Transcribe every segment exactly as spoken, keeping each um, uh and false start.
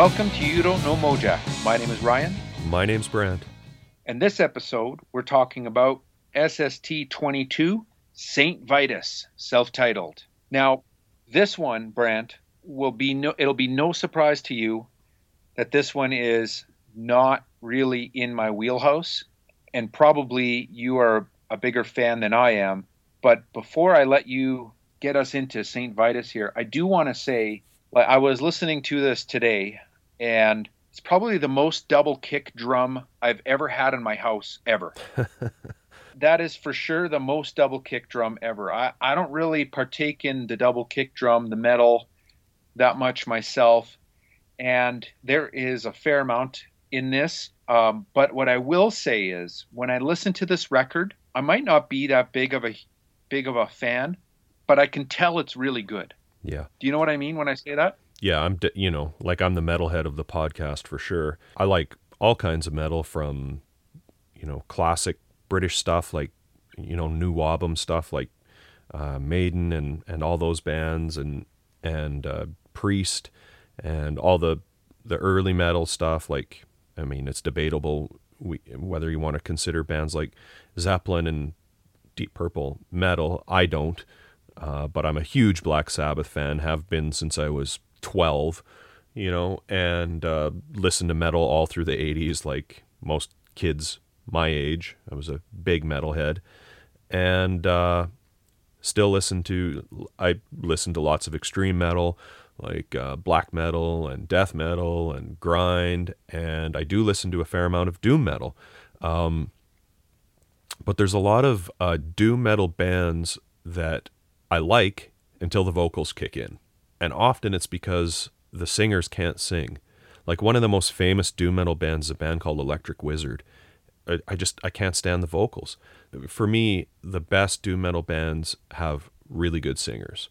Welcome to You Don't Know Mojack. My name is Ryan. My name's Brad. And this episode, we're talking about S S T twenty-two, Saint Vitus, self-titled. Now, this one, Brant, will be no, it'll be no surprise to you that this one is not really in my wheelhouse, and probably you are a bigger fan than I am. But before I let you get us into Saint Vitus here, I do want to say, like, I was listening to this today, and it's probably the most double kick drum I've ever had in my house, ever. That is for sure the most double kick drum ever. I, I don't really partake in the double kick drum, the metal, that much myself. And there is a fair amount in this. Um, but what I will say is, when I listen to this record, I might not be that big of a big of a fan, but I can tell it's really good. Yeah. Do you know what I mean when I say that? Yeah, I'm, you know, like I'm the metalhead of the podcast for sure. I like all kinds of metal, from, you know, classic British stuff, like, you know, new Wobbum stuff, like uh, Maiden and, and all those bands, and and uh, Priest, and all the the early metal stuff. Like, I mean, it's debatable we, whether you want to consider bands like Zeppelin and Deep Purple metal. I don't, uh, but I'm a huge Black Sabbath fan, have been since I was twelve, you know, and uh, listened to metal all through the eighties, like most kids my age. I was a big metalhead, and uh, still listen to, I listened to lots of extreme metal, like uh, black metal and death metal and grind, and I do listen to a fair amount of doom metal. Um, but there's a lot of uh, doom metal bands that I like until the vocals kick in. And often it's because the singers can't sing. Like, one of the most famous doom metal bands is a band called Electric Wizard. I, I just, I can't stand the vocals. For me, the best doom metal bands have really good singers.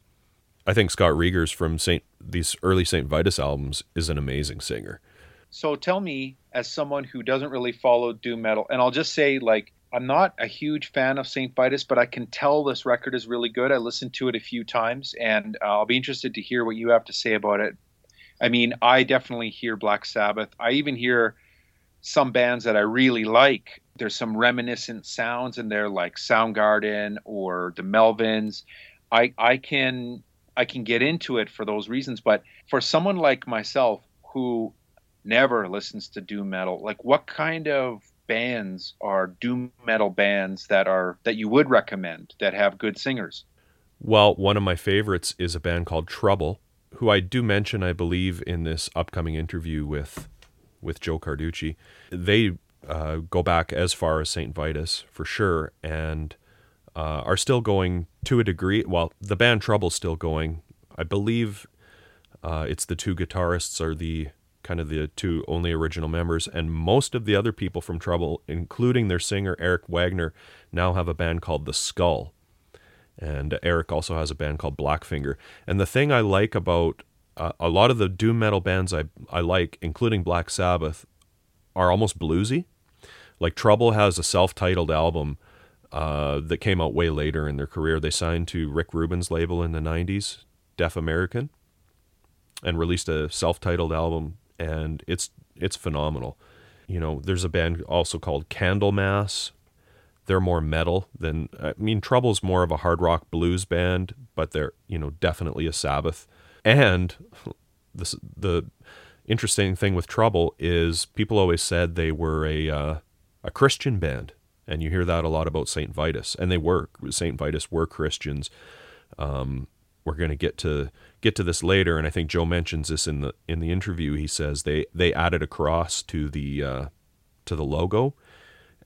I think Scott Reagers from Saint these early Saint Vitus albums is an amazing singer. So tell me, as someone who doesn't really follow doom metal, and I'll just say, like, I'm not a huge fan of Saint Vitus, but I can tell this record is really good. I listened to it a few times, and uh, I'll be interested to hear what you have to say about it. I mean, I definitely hear Black Sabbath. I even hear some bands that I really like. There's some reminiscent sounds in there, like Soundgarden or the Melvins. I I can I can get into it for those reasons. But for someone like myself who never listens to doom metal, like, what kind of bands are doom metal bands that are that you would recommend that have good singers? Well, one of my favorites is a band called Trouble, who I do mention, I believe, in this upcoming interview with with Joe Carducci. They uh, go back as far as Saint Vitus for sure, and uh, are still going to a degree. Well, the band Trouble's still going. I believe uh, it's the two guitarists are the kind of the two only original members, and most of the other people from Trouble, including their singer Eric Wagner, now have a band called The Skull, and Eric also has a band called Blackfinger. And the thing I like about uh, a lot of the doom metal bands I, I like, including Black Sabbath, are almost bluesy. Like, Trouble has a self-titled album uh, that came out way later in their career. They signed to Rick Rubin's label in the nineties, Deaf American, and released a self-titled album. And it's it's phenomenal. You know, there's a band also called Candlemass. They're more metal than, I mean, Trouble's more of a hard rock blues band, but they're, you know, definitely a Sabbath. And this, the interesting thing with Trouble is people always said they were a uh, a Christian band, and you hear that a lot about Saint Vitus, and they were. Saint Vitus were Christians. Um, we're going to get to get to this later, and I think Joe mentions this in the in the interview. He says they, they added a cross to the uh, to the logo,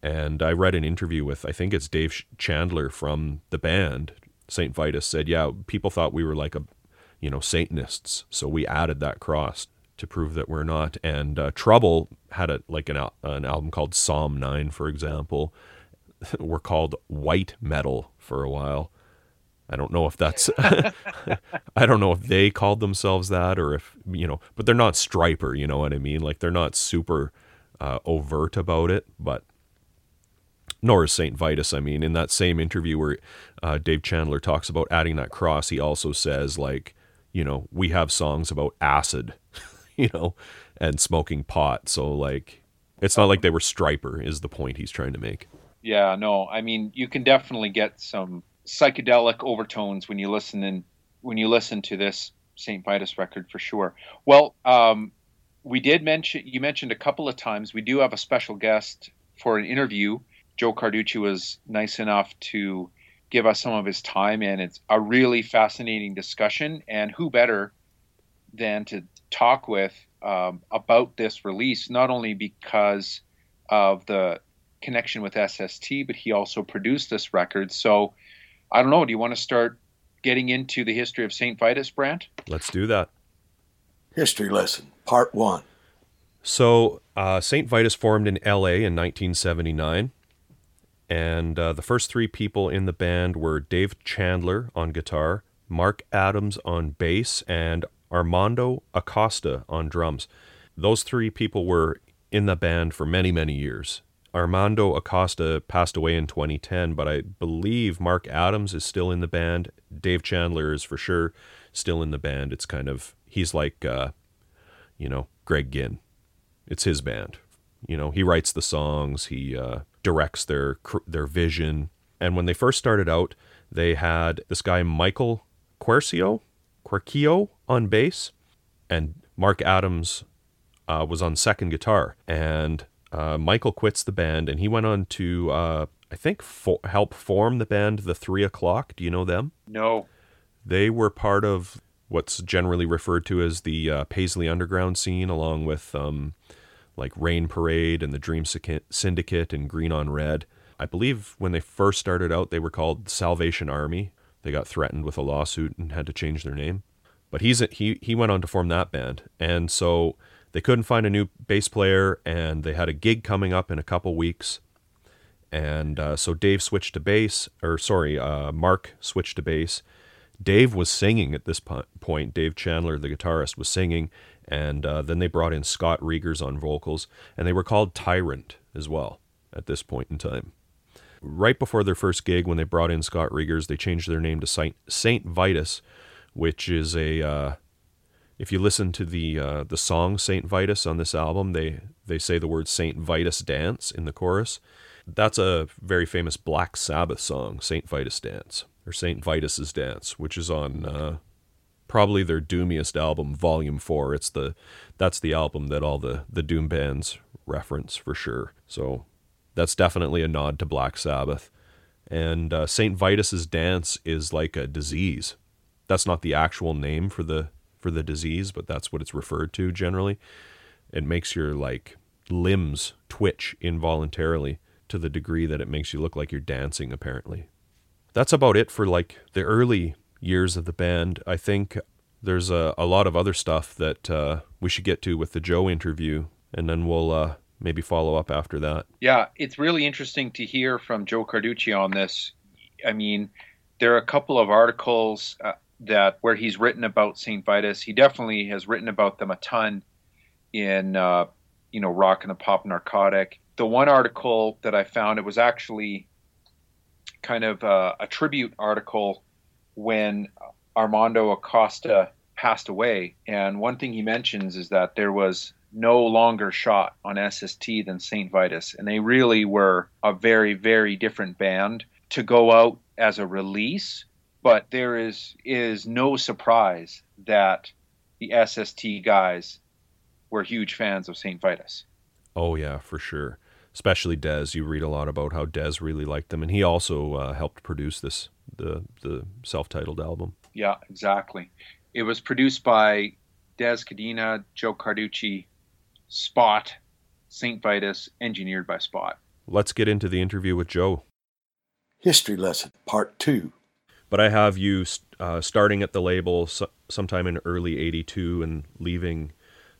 and I read an interview with, I think it's Dave Chandler from the band Saint Vitus, said, yeah, people thought we were like a, you know, Satanists, so we added that cross to prove that we're not. And uh, Trouble had a like an an album called Psalm nine, for example, were called white metal for a while. I don't know if that's, I don't know if they called themselves that, or if, you know, but they're not Striper, you know what I mean? Like, they're not super uh, overt about it, but nor is Saint Vitus. I mean, in that same interview where uh, Dave Chandler talks about adding that cross, he also says, like, you know, we have songs about acid, you know, and smoking pot. So like, it's not like they were Striper is the point he's trying to make. Yeah, no, I mean, you can definitely get some psychedelic overtones when you listen in, when you listen to this Saint Vitus record for sure. Well, um, we did mention, you mentioned a couple of times, we do have a special guest for an interview. Joe Carducci was nice enough to give us some of his time, and it's a really fascinating discussion, and who better than to talk with um, about this release, not only because of the connection with S S T, but he also produced this record. So I don't know, do you want to start getting into the history of Saint Vitus, Brandt? Let's do that. History lesson, part one. So uh, Saint Vitus formed in L A in nineteen seventy-nine. And uh, the first three people in the band were Dave Chandler on guitar, Mark Adams on bass, and Armando Acosta on drums. Those three people were in the band for many, many years. Armando Acosta passed away in twenty ten, but I believe Mark Adams is still in the band. Dave Chandler is for sure still in the band. It's kind of, he's like, uh, you know, Greg Ginn. It's his band. You know, he writes the songs, he uh, directs their their vision. And when they first started out, they had this guy Michael Quercio, Quercio on bass, and Mark Adams uh, was on second guitar. And uh, Michael quits the band, and he went on to, uh, I think, fo- help form the band The Three O'Clock. Do you know them? No. They were part of what's generally referred to as the uh, Paisley Underground scene, along with... Um, like Rain Parade and the Dream Syndicate and Green on Red. I believe when they first started out, they were called Salvation Army. They got threatened with a lawsuit and had to change their name. But he's a, he he went on to form that band. And so they couldn't find a new bass player, and they had a gig coming up in a couple weeks. And uh, so Dave switched to bass, or sorry, uh, Mark switched to bass. Dave was singing at this point. Dave Chandler, the guitarist, was singing. And uh, then they brought in Scott Reagers on vocals, and they were called Tyrant as well at this point in time. Right before their first gig, when they brought in Scott Reagers, they changed their name to Saint, Saint Vitus, which is a, uh, if you listen to the uh, the song Saint Vitus on this album, they, they say the word Saint Vitus Dance in the chorus. That's a very famous Black Sabbath song, Saint Vitus Dance, or Saint Vitus's Dance, which is on... Uh, probably their doomiest album, Volume four. It's the that's the album that all the, the doom bands reference for sure. So that's definitely a nod to Black Sabbath. And uh, Saint Vitus's Dance is like a disease. That's not the actual name for the for the disease, but that's what it's referred to generally. It makes your like limbs twitch involuntarily to the degree that it makes you look like you're dancing. Apparently, that's about it for like the early years of the band. I think there's a, a lot of other stuff that uh, we should get to with the Joe interview, and then we'll uh, maybe follow up after that. Yeah, it's really interesting to hear from Joe Carducci on this. I mean, there are a couple of articles uh, that where he's written about Saint Vitus. He definitely has written about them a ton in, uh, you know, Rock and the Pop Narcotic. The one article that I found, it was actually kind of a, a tribute article when Armando Acosta passed away. And one thing he mentions is that there was no longer shot on S S T than Saint Vitus. And they really were a very, very different band to go out as a release. But there is is no surprise that the S S T guys were huge fans of Saint Vitus. Oh, yeah, for sure. Especially Dez. You read a lot about how Dez really liked them. And he also uh, helped produce this the the self-titled album. Yeah, exactly. It was produced by Dez Cadena, Joe Carducci, Spot, Saint Vitus, engineered by Spot. Let's get into the interview with Joe. History lesson, part two. But I have you uh, starting at the label so- sometime in early eighty-two and leaving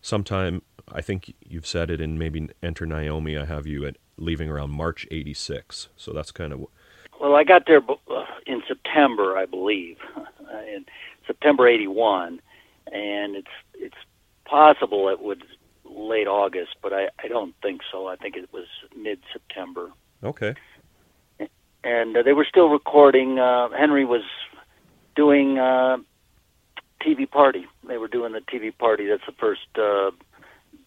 sometime, I think you've said it in maybe Enter Naomi, I have you at leaving around March eighty-six. So that's kind of... Well, I got there in September, I believe, in September eighty-one, and it's it's possible it was late August, but I, I don't think so. I think it was mid-September. Okay. And uh, they were still recording. Uh, Henry was doing uh, T V Party. They were doing the T V Party. That's the first uh,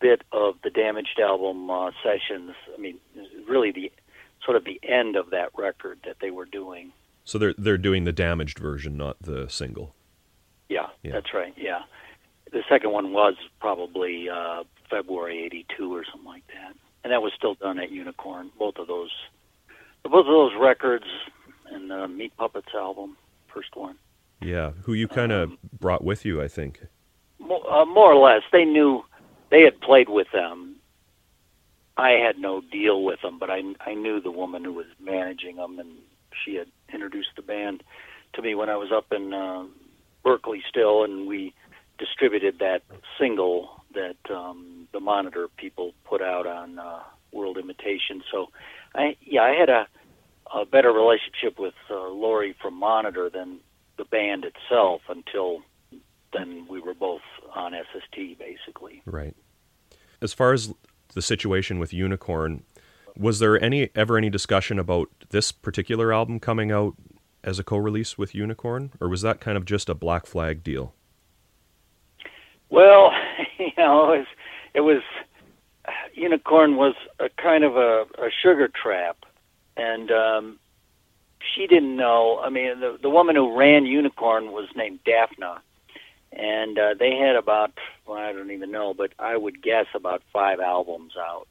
bit of the Damaged album uh, sessions. I mean, really the sort of the end of that record that they were doing. So they're they're doing the Damaged version, not the single. Yeah, yeah. That's right. Yeah, the second one was probably uh, February eighty-two or something like that, and that was still done at Unicorn. Both of those, both of those records, and the Meat Puppets album, first one. Yeah, who you kind of um, brought with you, I think. Uh, more or less. They knew, they had played with them. I had no deal with them, but I, I knew the woman who was managing them, and she had introduced the band to me when I was up in uh, Berkeley still, and we distributed that single that um, the Monitor people put out on uh, World Imitation. So, I yeah, I had a, a better relationship with uh, Lori from Monitor than the band itself until then. We were both on S S T, basically. Right. As far as the situation with Unicorn, was there any ever any discussion about this particular album coming out as a co-release with Unicorn, or was that kind of just a Black Flag deal? Well, you know, it was, it was Unicorn was a kind of a, a sugar trap, and um, she didn't know. I mean, the, the woman who ran Unicorn was named Daphna, and uh, they had about, well, I don't even know, but I would guess about five albums out.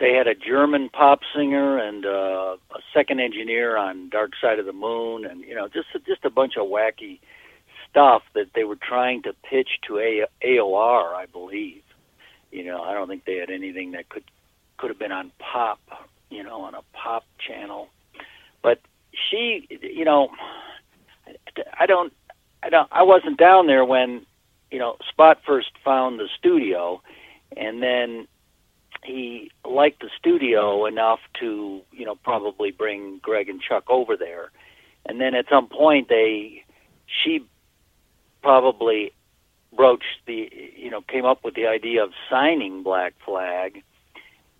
They had a German pop singer and uh, a second engineer on Dark Side of the Moon, and you know, just just a bunch of wacky stuff that they were trying to pitch to A O R, I believe. You know, I don't think they had anything that could could have been on pop, you know, on a pop channel. But she, you know, I don't, I don't, I wasn't down there when, you know, Spot first found the studio, and then he liked the studio enough to, you know, probably bring Greg and Chuck over there. And then at some point they, she probably broached the, you know, came up with the idea of signing Black Flag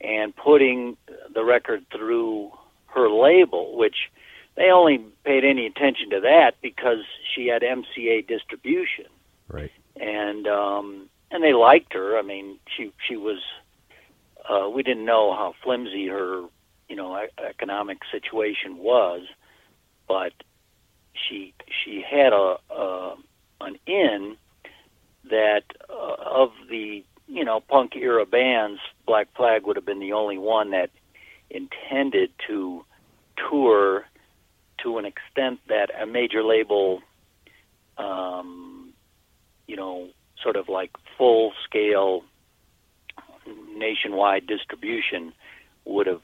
and putting the record through her label, which they only paid any attention to that because she had M C A distribution. Right. And um, and they liked her. I mean, she she was, uh, we didn't know how flimsy her, you know, economic situation was, but she she had a, a an in that uh, of the, you know, punk era bands, Black Flag would have been the only one that intended to tour to an extent that a major label, um, you know, sort of like full-scale nationwide distribution would have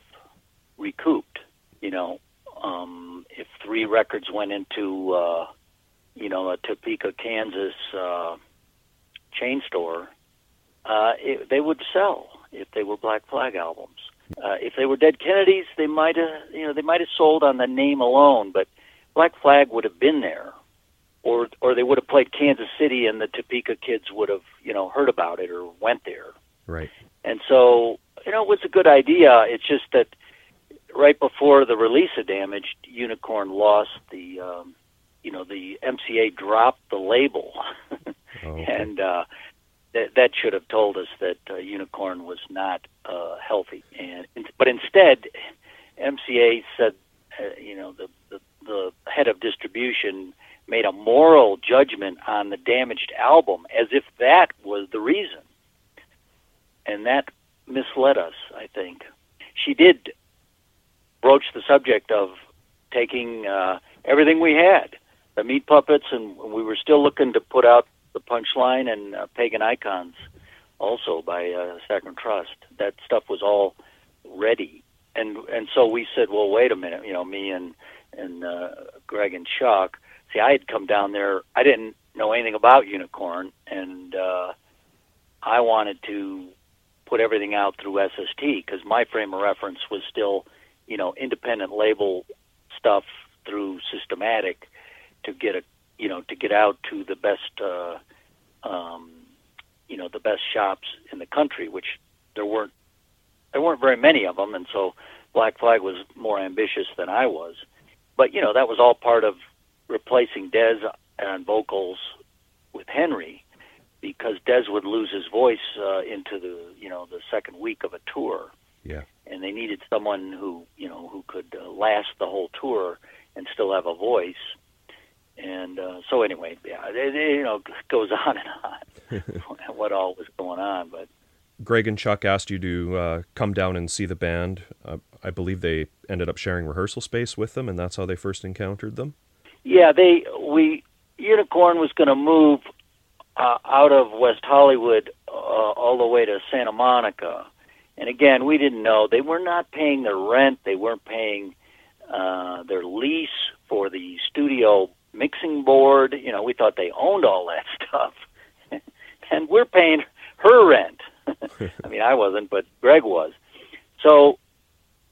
recouped. You know, um, if three records went into, uh, you know, a Topeka, Kansas uh, chain store, uh, it, they would sell if they were Black Flag albums. Uh, if they were Dead Kennedys, they might have, you know, they might have sold on the name alone, but Black Flag would have been there, or or they would have played Kansas City, and the Topeka kids would have, you know, heard about it or went there. Right. And so, you know, it was a good idea. It's just that right before the release of Damaged, Unicorn lost the, um, you know, the M C A dropped the label, oh. and uh, th- that should have told us that uh, Unicorn was not uh, healthy. And but instead, M C A said, uh, you know, the, the the head of distribution made a moral judgment on the Damaged album as if that was the reason, and that misled us, I think. She did broach the subject of taking uh, everything we had, the Meat Puppets, and we were still looking to put out the Punchline and uh, Pagan Icons, also by uh, Saccharine Trust. That stuff was all ready, and and so we said, well, wait a minute, you know, me and and uh, Greg and Chuck. See, I had come down there. I didn't know anything about Unicorn, and uh, I wanted to put everything out through S S T because my frame of reference was still, you know, independent label stuff through Systematic to get a, you know, to get out to the best. Uh, um, you know, the best shops in the country, which there weren't there weren't very many of them, and so Black Flag was more ambitious than I was. But, you know, that was all part of replacing Dez on vocals with with Henry, because Dez would lose his voice uh, into the you know the second week of a tour. Yeah. And they needed someone who you know who could uh, last the whole tour and still have a voice. And uh, so anyway, yeah, it, it, you know, goes on and on what all was going on. But Greg and Chuck asked you to uh, come down and see the band. Uh, I believe they ended up sharing rehearsal space with them, and that's how they first encountered them. Yeah, they we Unicorn was going to move uh, out of West Hollywood uh, all the way to Santa Monica, and again, we didn't know. They were not paying their rent. They weren't paying uh, their lease for the studio mixing board. You know, we thought they owned all that stuff, and we're paying her rent. I mean, I wasn't, but Greg was. So,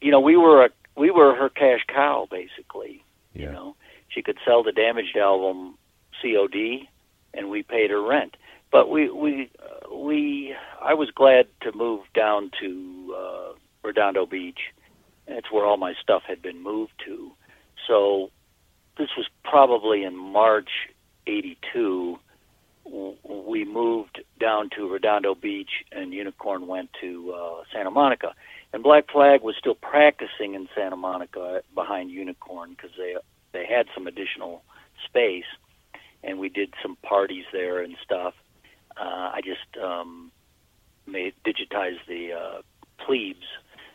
you know, we were a, we were her cash cow, basically. Yeah. You know, she could sell the Damaged album C O D, and we paid her rent. But we we uh, we I was glad to move down to uh, Redondo Beach. That's where all my stuff had been moved to. So this was probably in March eighty-two. We moved down to Redondo Beach, and Unicorn went to uh, Santa Monica. And Black Flag was still practicing in Santa Monica behind Unicorn, because they they had some additional space, and we did some parties there and stuff. Uh, I just um, made digitized the uh, Plebes,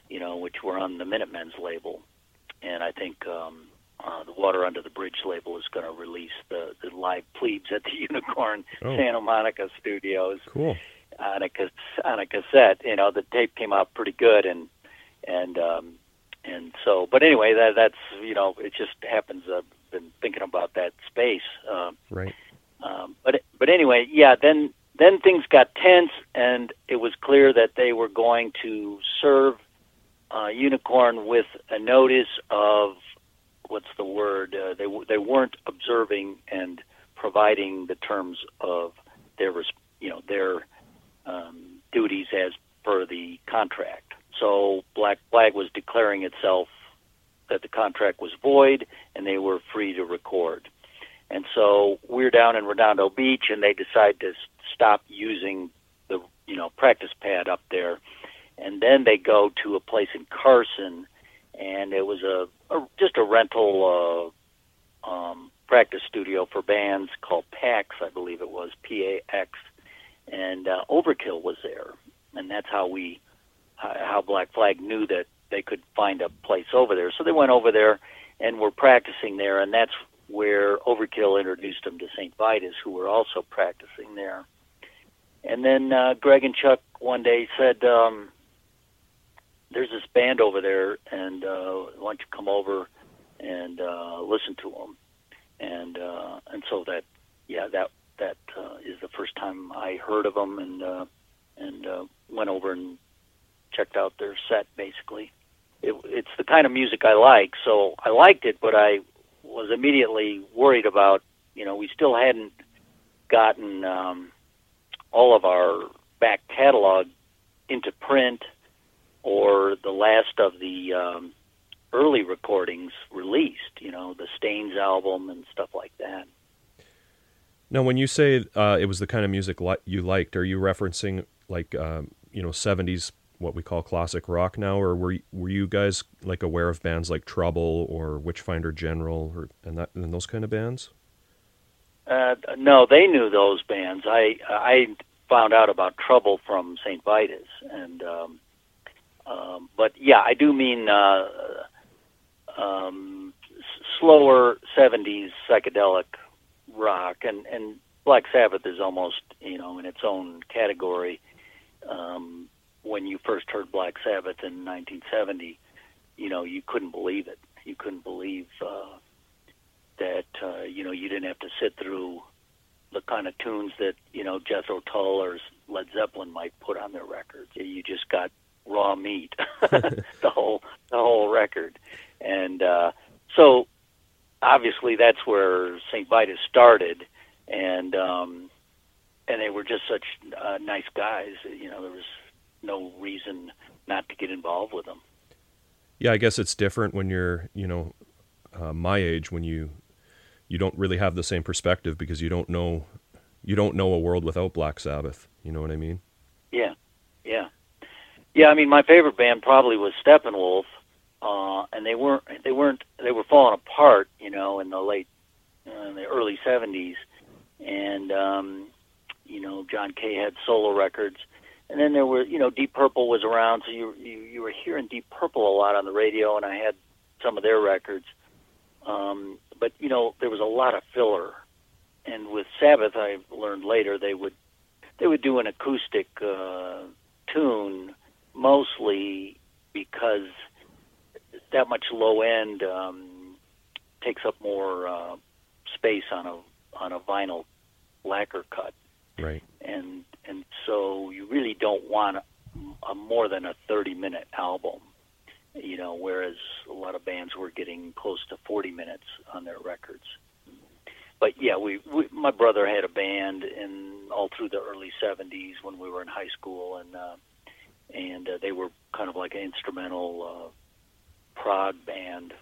you know, which were on the Minutemen's label, and I think. Um, Uh, the Water Under the Bridge label is going to release the, the live Plebes at the Unicorn oh. Santa Monica Studios cool. on a on a cassette. You know, the tape came out pretty good, and and um, and so. But anyway, that that's you know, it just happens. I've been thinking about that space, um, right? Um, but but anyway, yeah. Then then things got tense, and it was clear that they were going to serve uh, Unicorn with a notice of. What's the word? Uh, they they weren't observing and providing the terms of their you know their um, duties as per the contract. So Black Flag was declaring itself that the contract was void and they were free to record. And so we're down in Redondo Beach, and they decide to stop using the you know practice pad up there, and then they go to a place in Carson. And it was a, a just a rental uh, um, practice studio for bands called PAX, I believe it was P A X, and uh, Overkill was there, and that's how we how Black Flag knew that they could find a place over there. So they went over there and were practicing there, and that's where Overkill introduced them to Saint Vitus, who were also practicing there. And then uh, Greg and Chuck one day said. Um, There's this band over there, and uh, why don't you come over and uh, listen to them? And uh, and so that, yeah, that that uh, is the first time I heard of them, and uh, and uh, went over and checked out their set. Basically, it, it's the kind of music I like, so I liked it. But I was immediately worried about, you know, we still hadn't gotten um, all of our back catalog into print. Or the last of the um, early recordings released, you know, the Stains album and stuff like that. Now, when you say uh, it was the kind of music li- you liked, are you referencing like, um, you know, seventies, what we call classic rock now? Or were, were you guys like aware of bands like Trouble or Witchfinder General or and, that, and those kind of bands? Uh, no, they knew those bands. I, I found out about Trouble from Saint Vitus and... Um, Um, but yeah, I do mean uh, um, s- slower seventies psychedelic rock, and, and Black Sabbath is almost you know in its own category. Um, when you first heard Black Sabbath in nineteen seventy, you know you couldn't believe it. You couldn't believe uh, that uh, you know you didn't have to sit through the kind of tunes that you know Jethro Tull or Led Zeppelin might put on their records. You just got raw meat, the whole the whole record, and uh, so obviously that's where Saint Vitus started, and um, and they were just such uh, nice guys. You know, there was no reason not to get involved with them. Yeah, I guess it's different when you're you know uh, my age when you you don't really have the same perspective because you don't know you don't know a world without Black Sabbath. You know what I mean? Yeah, yeah, yeah. I mean, my favorite band probably was Steppenwolf, uh, and they weren't they weren't they were falling apart, you know, in the late uh, in the early seventies, and um, you know, John Kay had solo records. And then there were, you know, Deep Purple was around, so you, you you were hearing Deep Purple a lot on the radio, and I had some of their records. Um, but, you know, there was a lot of filler. And with Sabbath, I learned later, they would they would do an acoustic uh, tune mostly because that much low end um, takes up more uh, space on a on a vinyl lacquer cut. Right. And and so you really don't want a, a more than a thirty-minute album, you know, whereas a lot of bands were getting close to forty minutes on their records. But, yeah, we, we my brother had a band in all through the early seventies when we were in high school, and uh, and uh, they were kind of like an instrumental uh, prog band.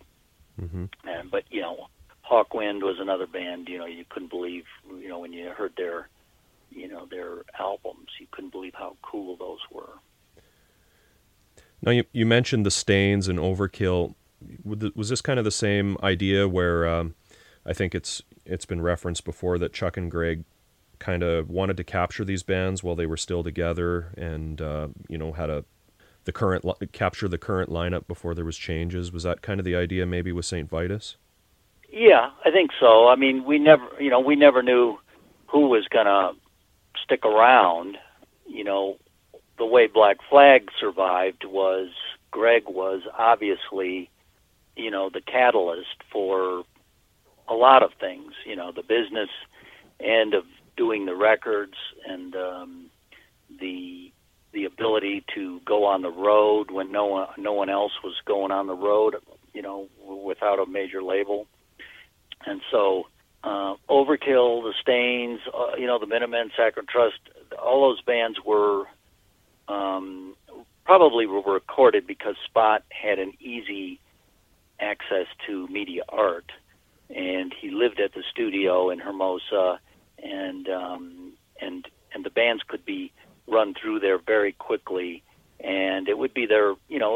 Mm-hmm. And, but, you know, Hawkwind was another band, you know, you couldn't believe, you know, when you heard their... you know, their albums. You couldn't believe how cool those were. Now, you, you mentioned the Stains and Overkill. Was this kind of the same idea where um, I think it's it's been referenced before that Chuck and Greg kind of wanted to capture these bands while they were still together and, uh, you know, had a the current li- capture the current lineup before there was changes? Was that kind of the idea maybe with Saint Vitus? Yeah, I think so. I mean, we never, you know, we never knew who was going to stick around. You know, the way Black Flag survived was Greg was obviously, you know, the catalyst for a lot of things, you know, the business end of doing the records and um, the the ability to go on the road when no one, no one else was going on the road, you know, without a major label. And so Uh, Overkill, the Stains, uh, you know, the Minutemen, Saccharine Trust, all those bands were um, probably were recorded because Spot had an easy access to Media Art, and he lived at the studio in Hermosa, and um, and and the bands could be run through there very quickly, and it would be their, you know,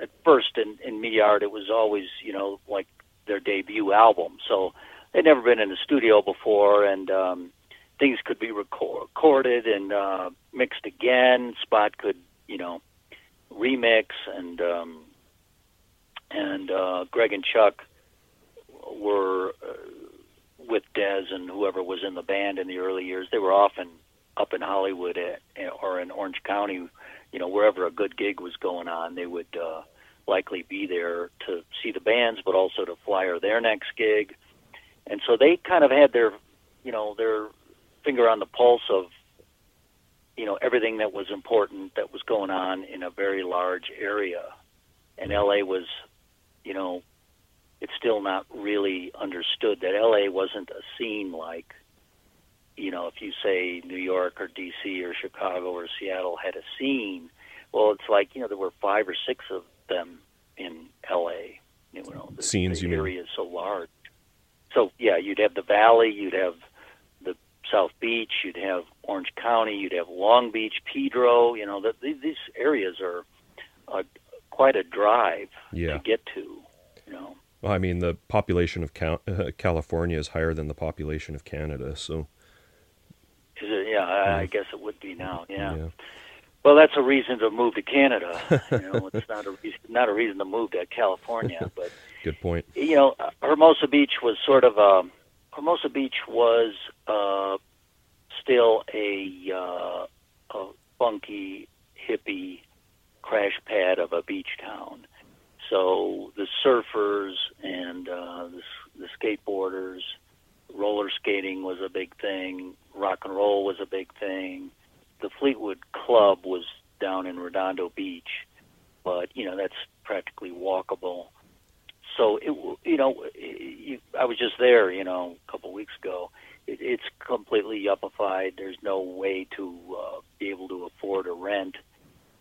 at first in, in Media Art it was always, you know, like their debut album, so they'd never been in the studio before, and um, things could be record- recorded and uh, mixed again. Spot could, you know, remix, and um, and uh, Greg and Chuck were uh, with Dez and whoever was in the band in the early years. They were often up in Hollywood at, or in Orange County, you know, wherever a good gig was going on, they would uh, likely be there to see the bands, but also to flyer their next gig. And so they kind of had their, you know, their finger on the pulse of, you know, everything that was important that was going on in a very large area. And L A was, you know, it's still not really understood that L A wasn't a scene like, you know, if you say New York or D C or Chicago or Seattle had a scene, well, it's like, you know, there were five or six of them in L A. You know, the, Scenes, the you area mean. Is so large. So, yeah, you'd have the Valley, you'd have the South Beach, you'd have Orange County, you'd have Long Beach, Pedro. You know, the, these areas are uh, quite a drive yeah. to get to, you know. Well, I mean, the population of Cal- uh, California is higher than the population of Canada, so. Is it? Yeah, I, I guess it would be now, yeah. yeah. Well, that's a reason to move to Canada. You know, it's not a reason, not a reason to move to California. But good point. You know, Hermosa Beach was sort of a Hermosa Beach was uh, still a, uh, a funky hippie crash pad of a beach town. So the surfers and uh, the, the skateboarders, roller skating was a big thing. Rock and roll was a big thing. The Fleetwood Club was down in Redondo Beach, but, you know, that's practically walkable. So, it, you know, it, you, I was just there, you know, a couple of weeks ago. It, it's completely yuppified. There's no way to uh, be able to afford a rent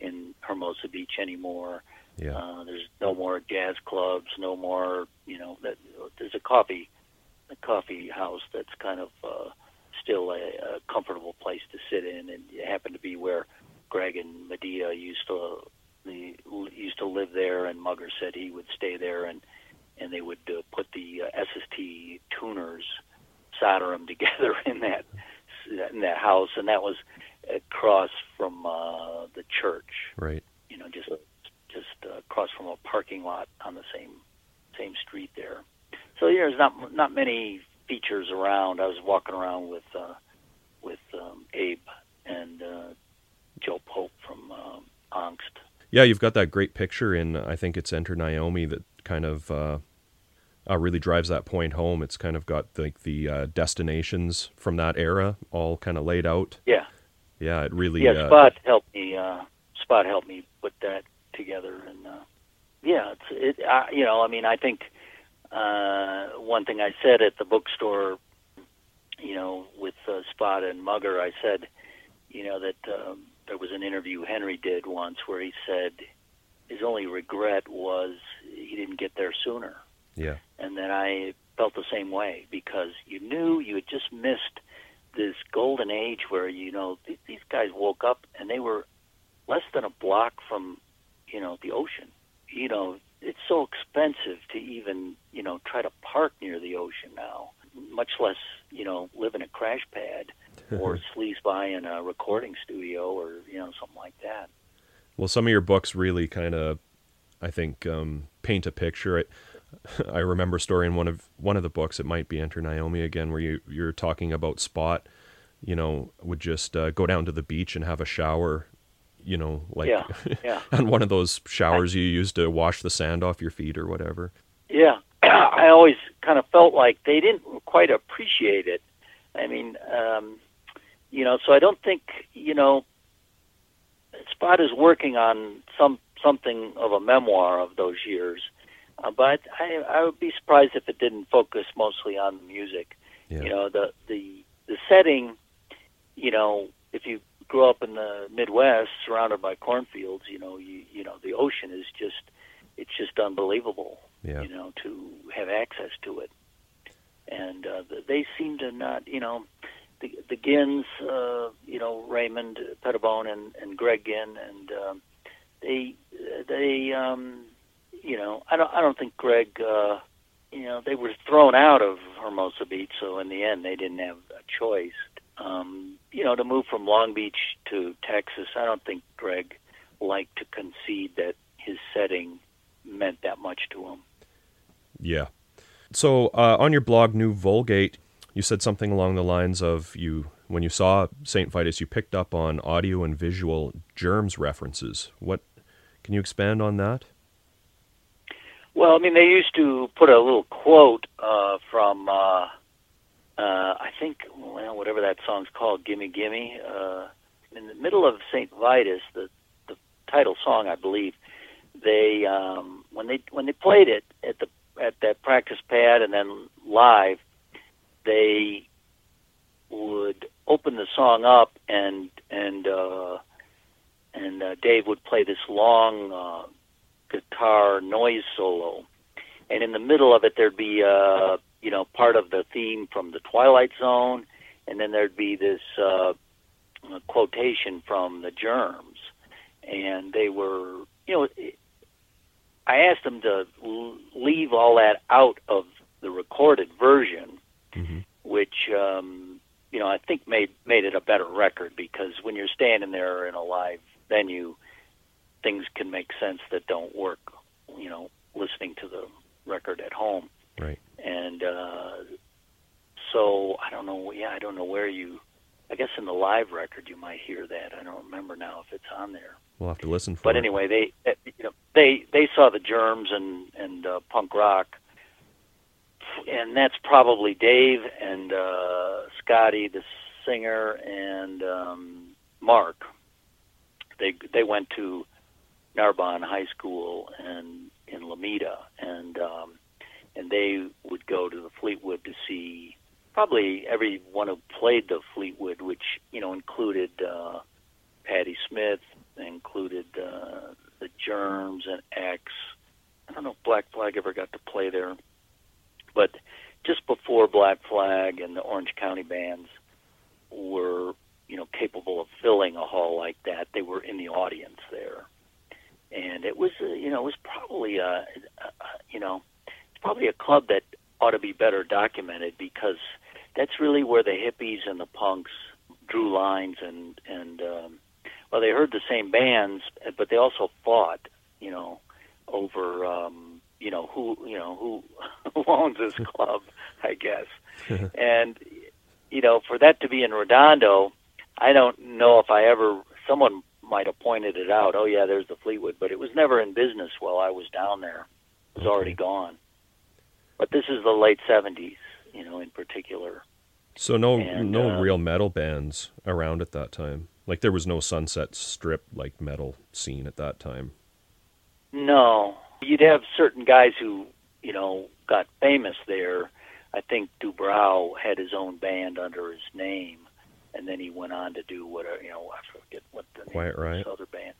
in Hermosa Beach anymore. Yeah. Uh, there's no more jazz clubs, no more, you know, that, there's a coffee, a coffee house that's kind of uh, still a, a comfortable place to sit in, and it happened to be where Greg and Medea used to the, used to live there, and Mugger said he would stay there, and and they would uh, put the uh, S S T tuners, solder them together in that in that house, and that was across from uh, the church, right? You know, just just uh, across from a parking lot on the same same street there. So yeah, there's not not many features around. I was walking around with uh, with um, Abe and uh, Joe Pope from um, Angst. Yeah, you've got that great picture in, I think it's Enter Naomi, that kind of uh, uh, really drives that point home. It's kind of got like the, the uh, destinations from that era all kind of laid out. Yeah. Yeah, it really... Yeah, Spot uh, helped me uh, Spot helped me put that together. And uh, yeah, it's, it, I, you know, I mean, I think uh, one thing I said at the bookstore, you know, with uh, Spot and Mugger, I said, you know, that... Um, there was an interview Henry did once where he said his only regret was he didn't get there sooner. Yeah. And then I felt the same way, because you knew you had just missed this golden age where, you know, th- these guys woke up and they were less than a block from, you know, the ocean. You know, it's so expensive to even, you know, try to park near the ocean now, much less, you know, live in a crash pad. Or sleaze by in a recording studio, or you know, something like that. Well, some of your books really kind of, I think, um, paint a picture. I, I remember a story in one of one of the books. It might be Enter Naomi again, where you you're talking about Spot. You know, would just uh, go down to the beach and have a shower. You know, like yeah, yeah. on one of those showers I, you use to wash the sand off your feet or whatever. Yeah, I always kind of felt like they didn't quite appreciate it. I mean. Um, You know, so I don't think, you know, Spot is working on some something of a memoir of those years, uh, but I, I would be surprised if it didn't focus mostly on the music. Yeah. You know, the, the the setting, you know, if you grew up in the Midwest surrounded by cornfields, you know, you, you know, the ocean is just, it's just unbelievable, yeah. you know, to have access to it. And uh, they seem to not, you know... The, the Ginns, uh, you know, Raymond Pettibone and, and Greg Ginn, and um, they, they, um, you know, I don't, I don't think Greg, uh, you know, they were thrown out of Hermosa Beach, so in the end they didn't have a choice. Um, you know, to move from Long Beach to Texas, I don't think Greg liked to concede that his setting meant that much to him. Yeah. So uh, on your blog, New Vulgate, you said something along the lines of, you when you saw Saint Vitus, you picked up on audio and visual germs references. What can you expand on that? Well, I mean, they used to put a little quote uh, from, uh, uh, I think, well, whatever that song's called, Gimme Gimme. Uh, in the middle of Saint Vitus, the, the title song, I believe, they um, when they when they played it at the at that practice pad and then live, they would open the song up, and and uh, and uh, Dave would play this long uh, guitar noise solo, and in the middle of it there'd be uh, you know part of the theme from the Twilight Zone, and then there'd be this uh, quotation from the Germs, and they were you know I asked them to leave all that out of the recorded version. Mm-hmm. Which, um, you know, I think made made it a better record, because when you're standing there in a live venue, things can make sense that don't work, you know, listening to the record at home. Right. And uh, so I don't know, yeah, I don't know where you, I guess in the live record you might hear that. I don't remember now if it's on there. We'll have to listen for but it. But anyway, they, you know, they, they saw the Germs and, and uh, punk rock. And that's probably Dave and uh, Scotty, the singer, and um, Mark. They they went to Narbonne High School and in Lameda, and um, and they would go to the Fleetwood to see probably everyone who played the Fleetwood, which you know included uh, Patti Smith, included uh, the Germs and X. I don't know if Black Flag ever got to play there. But just before Black Flag and the Orange County bands, were, you know, capable of filling a hall like that. They were in the audience there, and it was, uh, you know, it was probably a, a, a, you know, it's probably a club that ought to be better documented, because that's really where the hippies and the punks drew lines, and and um, well, they heard the same bands, but they also fought, you know, over, um, you know, who, you know, who, who owns this club, I guess, and. You know, for that to be in Redondo, I don't know if I ever, someone might have pointed it out, oh yeah, there's the Fleetwood, but it was never in business while I was down there. It was already gone. But this is the late seventies, you know, in particular. So no and, no uh, real metal bands around at that time? Like there was no Sunset Strip, like, metal scene at that time? No. You'd have certain guys who, you know, got famous there. I think Dubrow had his own band under his name, and then he went on to do whatever, you know, I forget what the name Quiet Riot. Other band.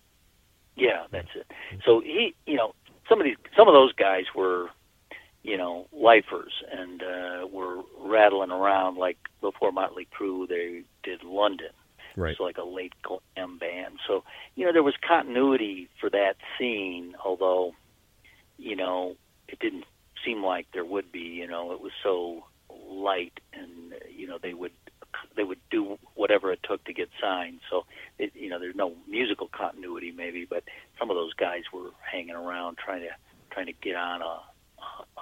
Yeah, that's it. So he, you know, some of these, some of those guys were, you know, lifers and uh, were rattling around. Like before Motley Crue, they did London. Right. It's like a late glam band. So, you know, there was continuity for that scene, although, you know, it didn't seemed like there would be, you know, it was so light, and you know they would they would do whatever it took to get signed. So, it, you know, there's no musical continuity maybe, but some of those guys were hanging around trying to trying to get on a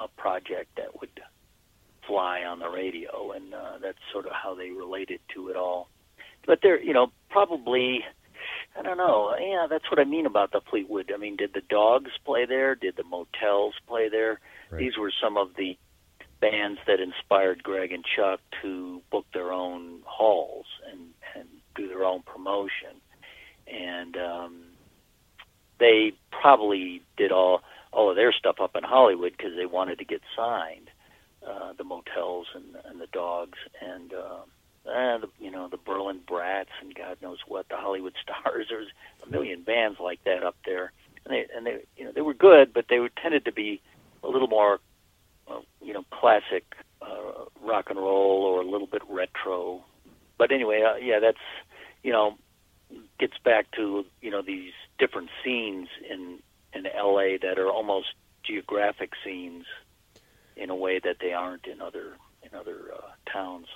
a project that would fly on the radio, and uh, that's sort of how they related to it all. But they're, you know, probably. I don't know. Yeah, that's what I mean about the Fleetwood. I mean, did the Dogs play there? Did the Motels play there? Right. These were some of the bands that inspired Greg and Chuck to book their own halls and, and do their own promotion. And um, they probably did all, all of their stuff up in Hollywood because they wanted to get signed, uh, the Motels and, and the Dogs and... Uh, Uh, the, you know, the Berlin Brats and God knows what, the Hollywood Stars. There's a million bands like that up there, and they, and they, you know, they were good, but they were, tended to be a little more, uh, you know, classic uh, rock and roll or a little bit retro. But anyway, uh, yeah, that's, you know, gets back to, you know, these different scenes in in L A that are almost geographic scenes in a way that they aren't in other in other uh, towns.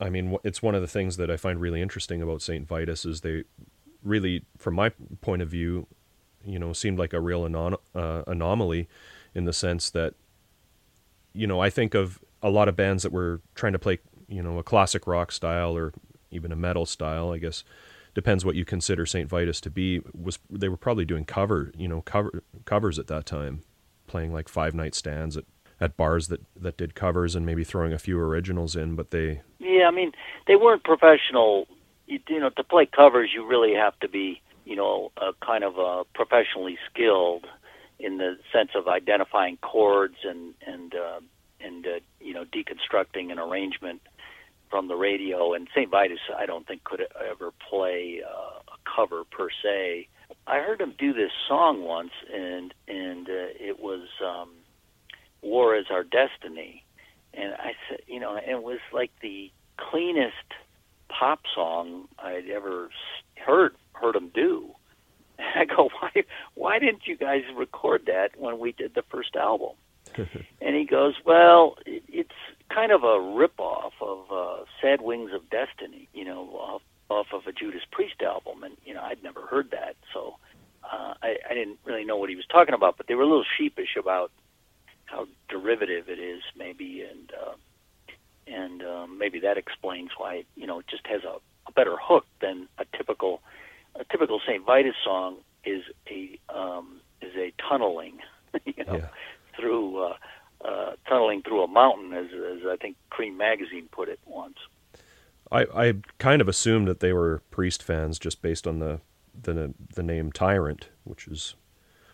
I mean, it's one of the things that I find really interesting about Saint Vitus is they really, from my point of view, you know, seemed like a real anon- uh, anomaly in the sense that, you know, I think of a lot of bands that were trying to play, you know, a classic rock style or even a metal style, I guess, depends what you consider Saint Vitus to be, was they were probably doing cover, you know, cover covers at that time, playing like five-night stands at at bars that, that did covers and maybe throwing a few originals in, but they... Yeah, I mean, they weren't professional. You, you know, to play covers, you really have to be, you know, a kind of a professionally skilled in the sense of identifying chords and, and, uh, and uh, you know, deconstructing an arrangement from the radio. And Saint Vitus, I don't think, could ever play uh, a cover per se. I heard him do this song once, and, and uh, it was... Um, War is Our Destiny, and I said, you know, it was like the cleanest pop song I'd ever heard heard him do. And I go, why why didn't you guys record that when we did the first album? And he goes, well, it, it's kind of a ripoff of uh, Sad Wings of Destiny, you know, off, off of a Judas Priest album, and you know, I'd never heard that, so uh, I, I didn't really know what he was talking about. But they were a little sheepish about how derivative it is, maybe, and uh, and um, maybe that explains why, you know, it just has a, a better hook than a typical a typical Saint Vitus song is a um, is a tunneling, you know, yeah. through uh, uh, tunneling through a mountain, as, as I think Cream Magazine put it once. I, I kind of assumed that they were Priest fans just based on the the the name Tyrant, which is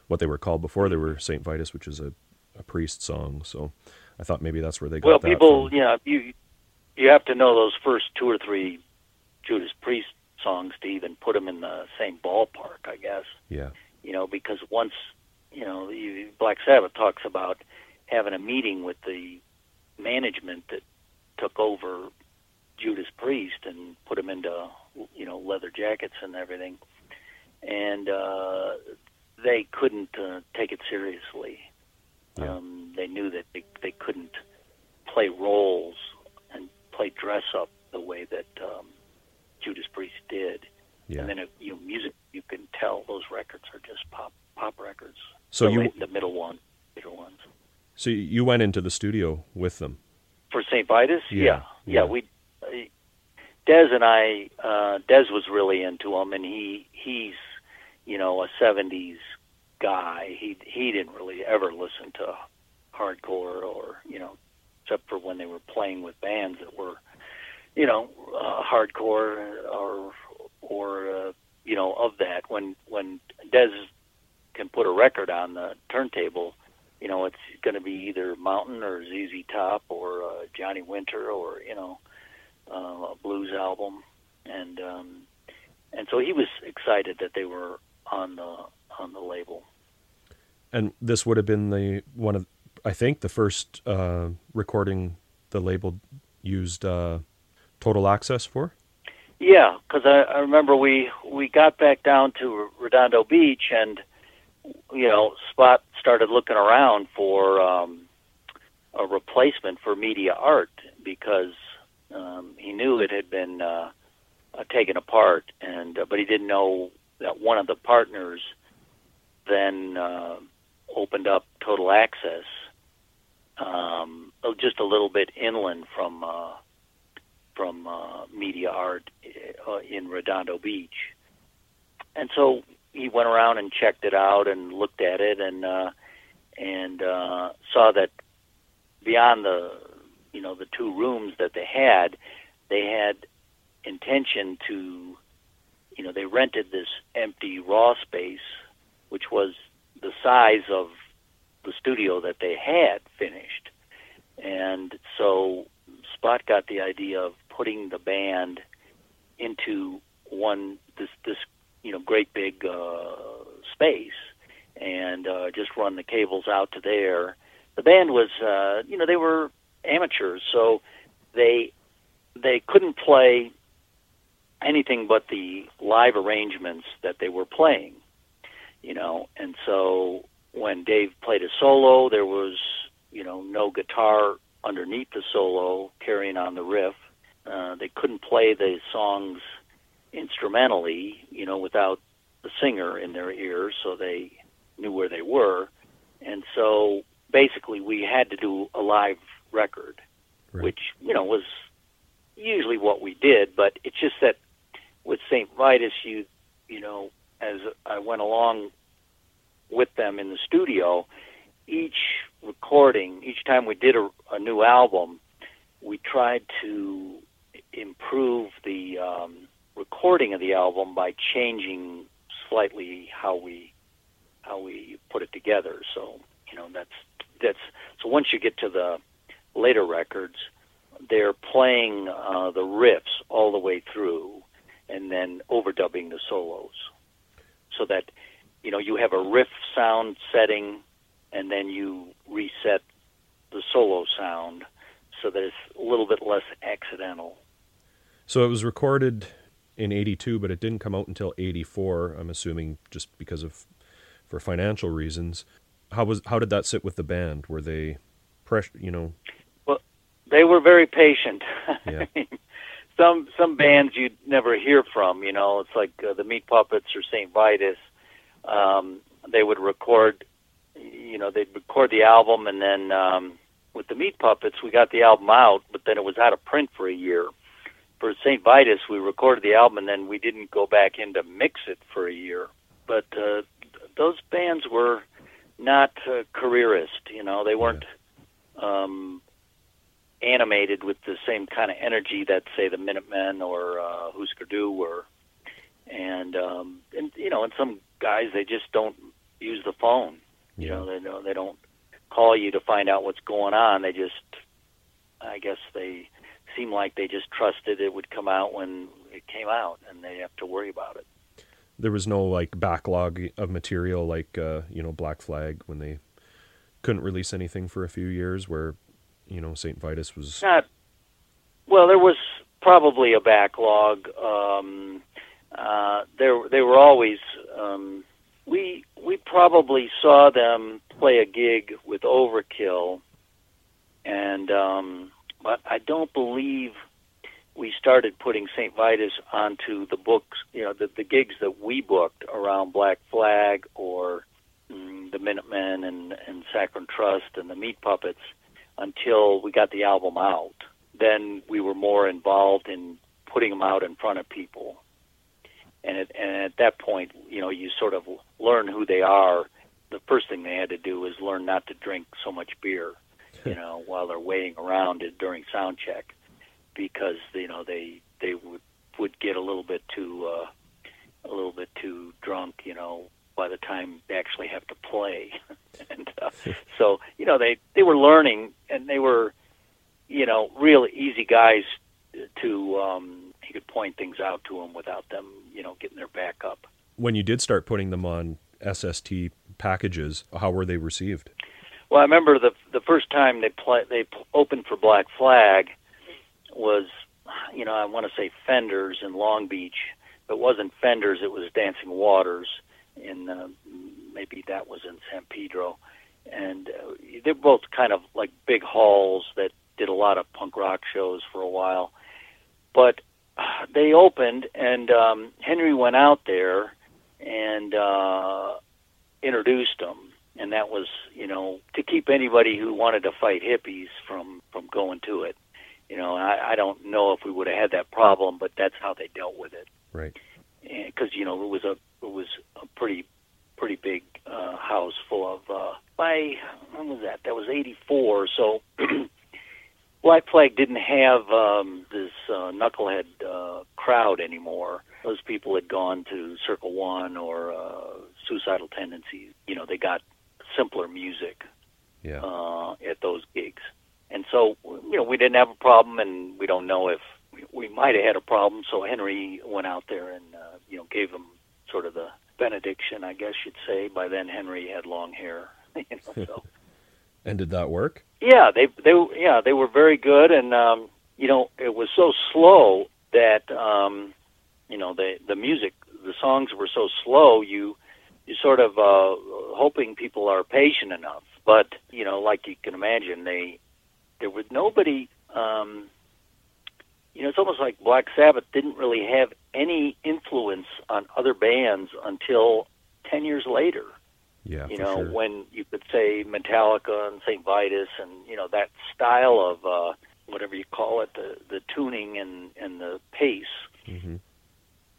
what they were called before they were Saint Vitus, which is a a Priest song, so I thought maybe that's where they got well, that people, from. Yeah, you you have to know those first two or three Judas Priest songs to even put them in the same ballpark, I guess. Yeah. You know, because once, you know, Black Sabbath talks about having a meeting with the management that took over Judas Priest and put them in jackets and everything, and uh, they couldn't uh, take it seriously. Yeah. Um, they knew that they, they couldn't play roles and play dress up the way that um, Judas Priest did. Yeah. And then it, you know, music, you can tell those records are just pop pop records. So the, you, late, the middle one, middle ones. So you went into the studio with them for Saint Vitus? Yeah, yeah. yeah. yeah we uh, Dez and I. Uh, Dez was really into them, and he he's you know a seventies guy. He he didn't really ever listen to hardcore, or you know, except for when they were playing with bands that were you know uh, hardcore or or uh, you know of that. When when Dez can put a record on the turntable, you know, it's going to be either Mountain or Z Z Top or uh, Johnny Winter or, you know, uh, a blues album. And um, and so he was excited that they were on the on the label. And this would have been the one of, I think, the first uh, recording the label used uh, Total Access for? Yeah, because I, I remember we, we got back down to Redondo Beach and, you know, Spot started looking around for um, a replacement for Media Art because um, he knew it had been uh, uh, taken apart, and uh, but he didn't know that one of the partners then uh, opened up Total Access um, just a little bit inland from uh, from uh, Media Art in Redondo Beach, and so he went around and checked it out and looked at it and uh, and uh, saw that beyond the you know the two rooms that they had, they had intention to you know they rented this empty raw space, which was the size of the studio that they had finished, and so Spot got the idea of putting the band into one this this. you know, great big uh, space, and uh, just run the cables out to there. The band was, uh, you know, they were amateurs, so they they couldn't play anything but the live arrangements that they were playing, you know. And so when Dave played a solo, there was, you know, no guitar underneath the solo carrying on the riff. Uh, they couldn't play the songs instrumentally, you know, without the singer in their ears, so they knew where they were. And so basically we had to do a live record, right, which, you know, was usually what we did, but it's just that with Saint Vitus, you, you know, as I went along with them in the studio, each recording, each time we did a, a new album, we tried to improve the, um, recording of the album by changing slightly how we how we put it together. So you know that's that's so once you get to the later records, they're playing uh, the riffs all the way through and then overdubbing the solos, so that you know you have a riff sound setting and then you reset the solo sound so that it's a little bit less accidental. So it was recorded in eighty-two, but it didn't come out until eighty-four, I'm assuming, just because of, for financial reasons. How was how did that sit with the band? Were they press, you know? Well, they were very patient. Yeah. some some bands you'd never hear from, you know, it's like uh, the Meat Puppets or Saint Vitus. Um, they would record, you know, they'd record the album, and then um, with the Meat Puppets, we got the album out, but then it was out of print for a year. For Saint Vitus, we recorded the album, and then we didn't go back in to mix it for a year. But uh, those bands were not uh, careerist, you know. They weren't yeah. um, animated with the same kind of energy that, say, the Minutemen or uh, Husker Du were. And, um, and, you know, and some guys, they just don't use the phone. Yeah. You know, they know they don't call you to find out what's going on. They just, I guess they... seemed like they just trusted it would come out when it came out, and they have to worry about it. There was no like backlog of material, like uh, you know, Black Flag, when they couldn't release anything for a few years, where you know Saint Vitus was not. Well, there was probably a backlog. Um, uh, they they were always um, we we probably saw them play a gig with Overkill, and um, but I don't believe we started putting Saint Vitus onto the books, you know, the, the gigs that we booked around Black Flag or mm, the Minutemen and, and Saccharine Trust and the Meat Puppets until we got the album out. Then we were more involved in putting them out in front of people. And, it, and at that point, you know, you sort of learn who they are. The first thing they had to do is learn not to drink so much beer, you know, while they're waiting around during sound check. Because you know they they would would get a little bit too uh, a little bit too drunk, you know, by the time they actually have to play, and uh, so you know they, they were learning, and they were, you know, real easy guys to um, you could point things out to them without them, you know, getting their back up. When you did start putting them on S S T packages, how were they received? Well, I remember the the first time they play they opened for Black Flag. Was, you know, I want to say Fenders in Long Beach. It wasn't Fenders, it was Dancing Waters, in uh, maybe that was in San Pedro. And uh, they're both kind of like big halls that did a lot of punk rock shows for a while. But uh, they opened, and um, Henry went out there and uh, introduced them. And that was, you know, to keep anybody who wanted to fight hippies from, from going to it. You know, I, I don't know if we would have had that problem, but that's how they dealt with it. Right. Because you know, it was a it was a pretty pretty big uh, house full of. Uh, by when was that? That was eighty-four. So Black Flag didn't have um, this uh, knucklehead uh, crowd anymore. Those people had gone to Circle One or uh, Suicidal Tendencies. You know, they got simpler music. Yeah. Uh, at those gigs. And so, you know, we didn't have a problem, and we don't know if we, we might have had a problem. So Henry went out there and, uh, you know, gave him sort of the benediction, I guess you'd say. By then, Henry had long hair. You know, so. And did that work? Yeah, they they yeah they were very good, and um, you know, it was so slow that um, you know the the music, the songs were so slow. You you sort of uh, hoping people are patient enough, but you know, like you can imagine, they. There was nobody, um, you know, it's almost like Black Sabbath didn't really have any influence on other bands until ten years later. Yeah, you know, sure. When you could say Metallica and Saint Vitus and, you know, that style of uh, whatever you call it, the, the tuning and, and the pace. Mm-hmm.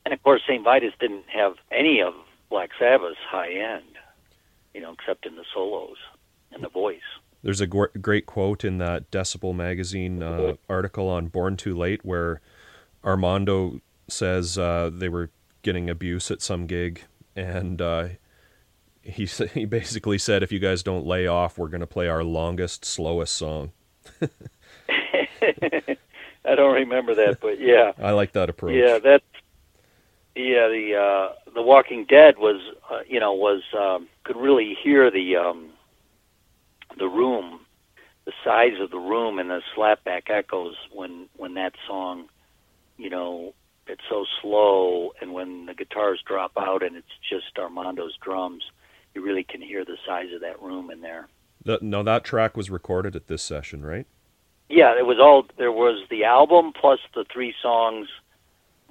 And, of course, Saint Vitus didn't have any of Black Sabbath's high end, you know, except in the solos and the voice. There's a great quote in that Decibel magazine uh, article on Born Too Late where Armando says uh, they were getting abuse at some gig, and uh, he he basically said, if you guys don't lay off, we're going to play our longest, slowest song. I don't remember that, but yeah. I like that approach. Yeah, that. Yeah, the uh, the Walking Dead was, uh, you know, was um, could really hear the. Um, the room, the size of the room and the slapback echoes when, when that song, you know, it's so slow, and when the guitars drop out and it's just Armando's drums, you really can hear the size of that room in there. The, no, that track was recorded at this session, right? Yeah, it was all, there was the album plus the three songs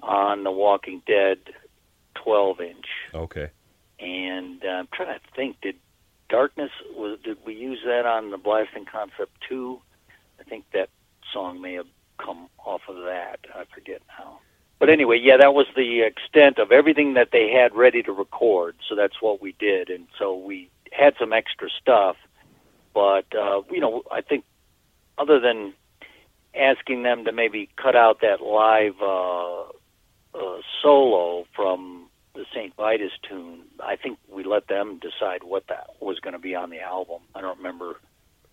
on the Walking Dead twelve inch. Okay. And uh, I'm trying to think, did Darkness, was, did we use that on the Blasting Concept two? I think that song may have come off of that. I forget now. But anyway, yeah, that was the extent of everything that they had ready to record, so that's what we did. And so we had some extra stuff, but, uh, you know, I think other than asking them to maybe cut out that live uh, uh, solo from the Saint Vitus tune, I think we let them decide what that was going to be on the album. I don't remember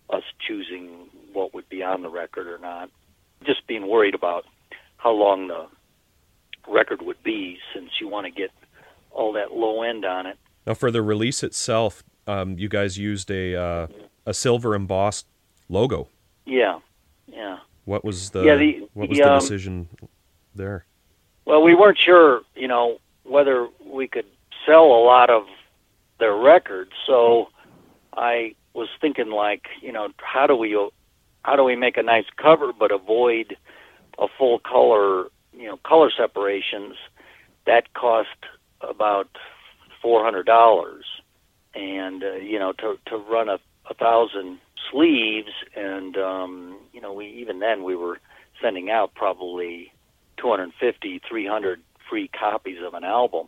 us choosing what would be on the record or not. Just being worried about how long the record would be, since you want to get all that low end on it. Now, for the release itself, um, you guys used a uh, a silver embossed logo. Yeah, yeah. What was the, yeah, the, what was the, the um, decision there? Well, we weren't sure, you know, whether we could sell a lot of their records. So I was thinking, like, you know, how do we how do we make a nice cover but avoid a full color, you know, color separations? That cost about four hundred dollars, and uh, you know, to to run a, a thousand sleeves, and um, you know, we even then we were sending out probably two hundred fifty, three hundred free copies of an album.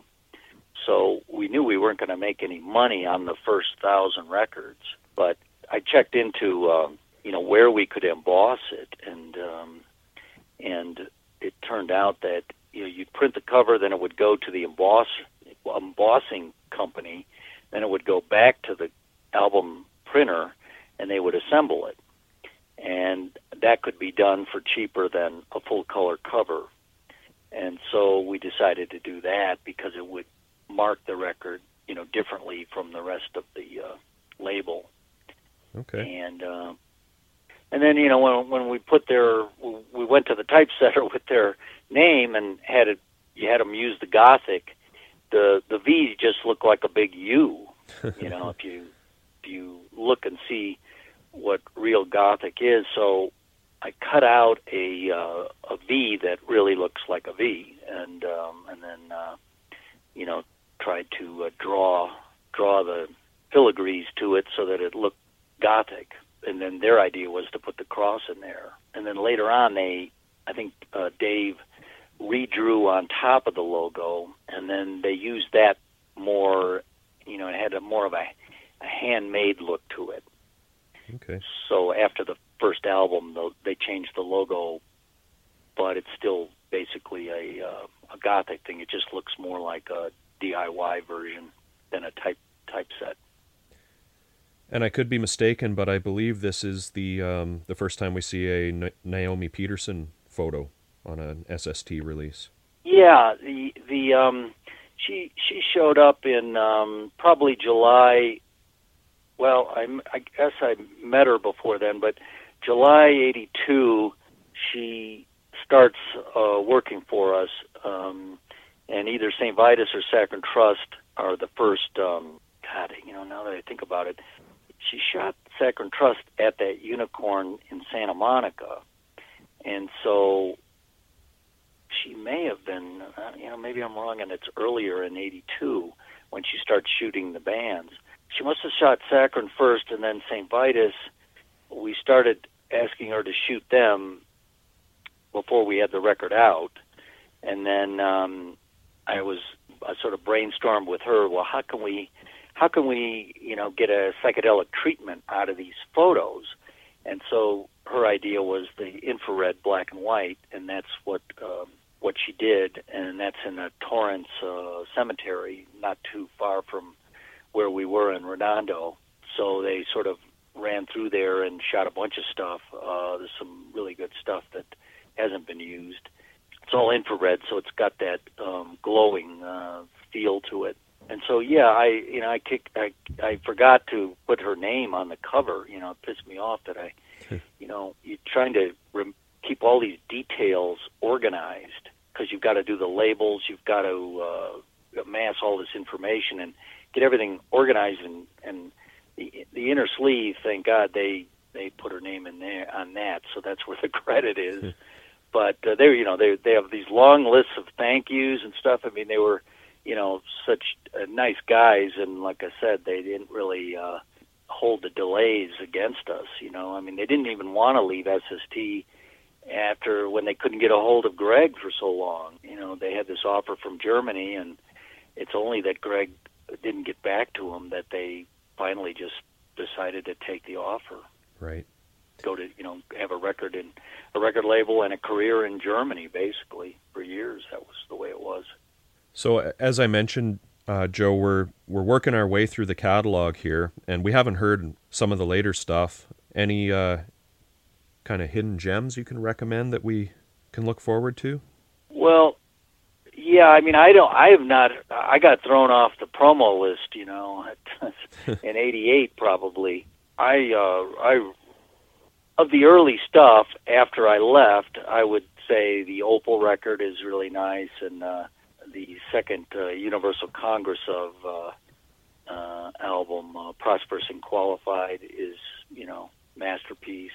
So we knew we weren't going to make any money on the first thousand records. But I checked into um, you know, where we could emboss it, and um, and it turned out that, you know, you'd print the cover, then it would go to the emboss embossing company, then it would go back to the album printer, and they would assemble it. And that could be done for cheaper than a full-color cover. And so we decided to do that because it would mark the record, you know, differently from the rest of the uh, label. Okay. And uh, and then, you know, when when we put their, we went to the typesetter with their name and had it, you had them use the Gothic. The the V just looked like a big U. You know, if you if you look and see what real Gothic is. So I cut out a uh, a V that really looks like a V, and um, and then uh, you know, tried to uh, draw draw the filigrees to it so that it looked Gothic. And then their idea was to put the cross in there. And then later on, they, I think uh, Dave redrew on top of the logo, and then they used that more. You know, it had a more of a, a handmade look to it. Okay. So after the first album, they changed the logo, but it's still basically a uh, a Gothic thing. It just looks more like a D I Y version than a type typeset. And I could be mistaken, but I believe this is the um, the first time we see a Na- Naomi Peterson photo on an S S T release. Yeah, the the um, she she showed up in um, probably July. Well, I, I guess I met her before then, but July eighty-two, she starts uh, working for us, um, and either Saint Vitus or Saccharine Trust are the first, um, God, you know, now that I think about it, she shot Saccharine Trust at that Unicorn in Santa Monica, and so she may have been, uh, you know, maybe I'm wrong, and it's earlier in eighty-two when she starts shooting the bands. She must have shot Saccharine first and then Saint Vitus. We started asking her to shoot them before we had the record out. And then um, I was I sort of brainstormed with her, well, how can we, how can we, you know, get a psychedelic treatment out of these photos? And so her idea was the infrared black and white, and that's what um, what she did. And that's in a Torrance uh, cemetery, not too far from where we were in Redondo. So they sort of ran through there and shot a bunch of stuff. Uh, there's some really good stuff that hasn't been used. It's all infrared, so it's got that um, glowing uh, feel to it. And so, yeah, I you know I kicked I I forgot to put her name on the cover. You know, it pissed me off that I, you know, you're trying to rem- keep all these details organized because you've got to do the labels, you've got to uh, amass all this information and get everything organized, and, and the, the inner sleeve, thank God, they, they put her name in there on that, so that's where the credit is. But uh, they, you know, they they have these long lists of thank yous and stuff. I mean, they were, you know, such uh, nice guys, and like I said, they didn't really uh, hold the delays against us. You know, I mean, they didn't even want to leave S S T after when they couldn't get a hold of Greg for so long. You know, they had this offer from Germany, and it's only that Greg didn't get back to them that they finally just decided to take the offer. Right. Go to, you know, have a record in a record label and a career in Germany, basically, for years. That was the way it was. So as I mentioned, uh, Joe, we're, we're working our way through the catalog here, and we haven't heard some of the later stuff. Any uh, kind of hidden gems you can recommend that we can look forward to? Well, yeah, I mean, I don't. I have not. I got thrown off the promo list, you know, in eighty-eight probably. I, uh, I, of the early stuff after I left, I would say the Opal record is really nice, and uh, the second uh, Universal Congress of uh, uh, album, uh, Prosperous and Qualified, is, you know, masterpiece.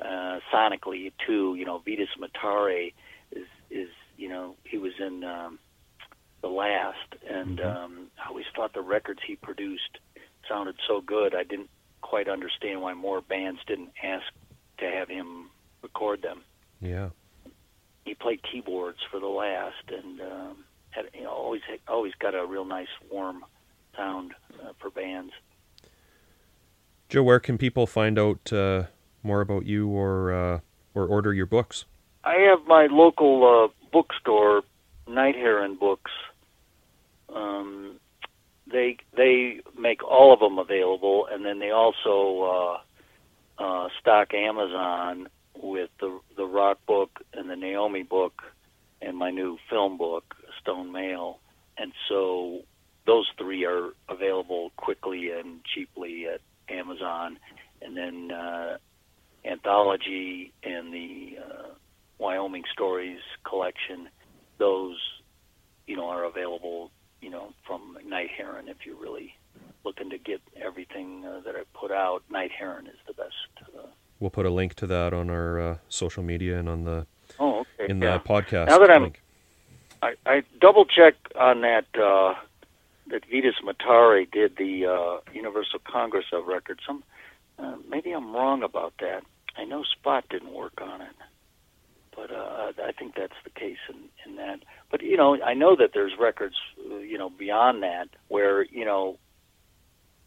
Uh, sonically, too, you know, Vitus Matare is, is you know, he was in um, The Last, and mm-hmm. um, I always thought the records he produced sounded so good, I didn't quite understand why more bands didn't ask to have him record them. Yeah. He played keyboards for The Last, and um, had, you know, always always got a real nice, warm sound uh, for bands. Joe, where can people find out uh, more about you or uh, or order your books? I have my local uh, bookstore, Night Heron Books. Um, they they make all of them available, and then they also uh, uh, stock Amazon with the the rock book and the Naomi book and my new film book, Stone Mail. And so those three are available quickly and cheaply at Amazon. And then uh, Anthology and the uh, Wyoming Stories collection, those, you know, are available, you know, from Night Heron if you're really looking to get everything uh, that I put out. Night Heron is the best. Uh, We'll put a link to that on our uh, social media and on the oh, okay. in the yeah. podcast. Now that I'm, link. I, I double checked on that uh, that Vitus Matare did the uh, Universal Congress of Records. Some uh, maybe I'm wrong about that. I know Spot didn't work on it, but uh, I think that's the case in, in that. But you know, I know that there's records, you know, beyond that where you know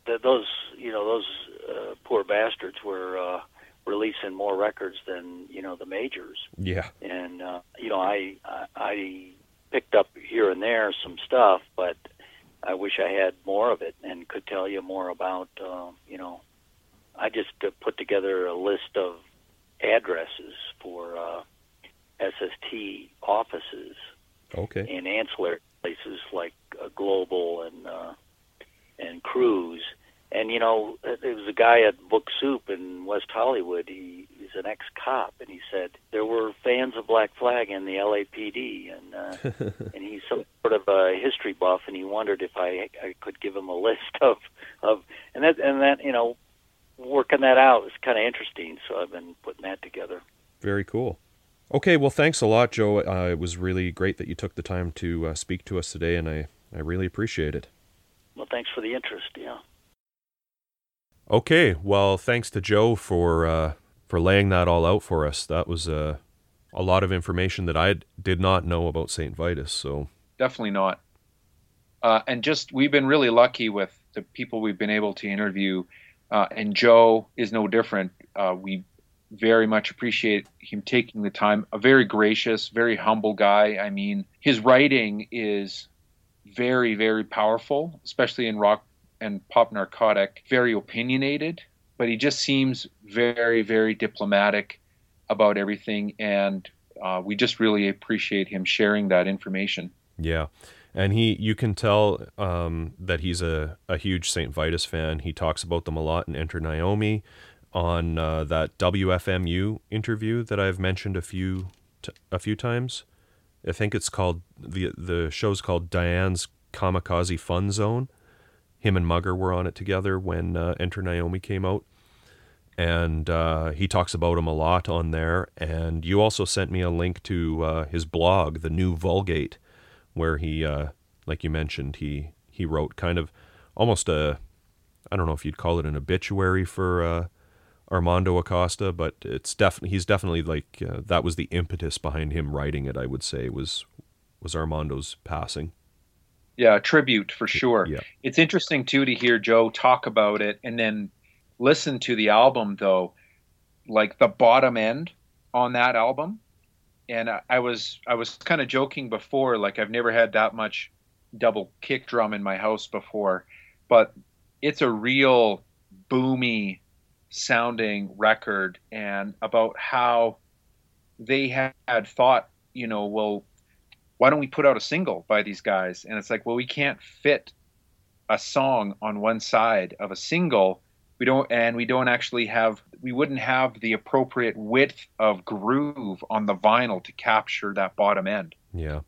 that those you know those uh, poor bastards were. Uh, releasing more records than, you know, the majors. Yeah. And, uh, you know, I, I I picked up here and there some stuff, but I wish I had more of it and could tell you more about, uh, you know, I just uh, put together a list of addresses for uh, S S T offices. Okay. And ancillary places like uh, Global and, uh, and Cruise. And, you know, there was a guy at Book Soup in West Hollywood. He, he's an ex-cop, and he said there were fans of Black Flag in the L A P D, and uh, and he's some sort of a history buff, and he wondered if I, I could give him a list of, of and that and that you know, working that out is kind of interesting. So I've been putting that together. Very cool. Okay, well, thanks a lot, Joe. Uh, it was really great that you took the time to uh, speak to us today, and I, I really appreciate it. Well, thanks for the interest. Yeah. Okay, well, thanks to Joe for uh, for laying that all out for us. That was uh, a lot of information that I did not know about Saint Vitus. So definitely not. Uh, and just we've been really lucky with the people we've been able to interview, uh, and Joe is no different. Uh, we very much appreciate him taking the time. A very gracious, very humble guy. I mean, his writing is very, very powerful, especially in rock and pop narcotic, very opinionated, but he just seems very, very diplomatic about everything, and uh, we just really appreciate him sharing that information. Yeah, and he, you can tell um, that he's a, a huge Saint Vitus fan. He talks about them a lot in Enter Naomi, on uh, that W F M U interview that I've mentioned a few t- a few times. I think it's called, the the show's called Diane's Kamikaze Fun Zone. Him and Mugger were on it together when uh, Enter Naomi came out. And uh, he talks about him a lot on there. And you also sent me a link to uh, his blog, The New Vulgate, where he, uh, like you mentioned, he, he wrote kind of almost a, I don't know if you'd call it an obituary for uh, Armando Acosta, but it's definitely he's definitely like, uh, that was the impetus behind him writing it, I would say, was was Armando's passing. Yeah, a tribute for sure. Yeah. It's interesting, too, to hear Joe talk about it and then listen to the album, though, like the bottom end on that album. And I, I was I was kind of joking before, like I've never had that much double kick drum in my house before. But it's a real boomy sounding record, and about how they had thought, you know, well, why don't we put out a single by these guys? And it's like, well, we can't fit a song on one side of a single We don't, and we don't actually have, we wouldn't have the appropriate width of groove on the vinyl to capture that bottom end. Yeah.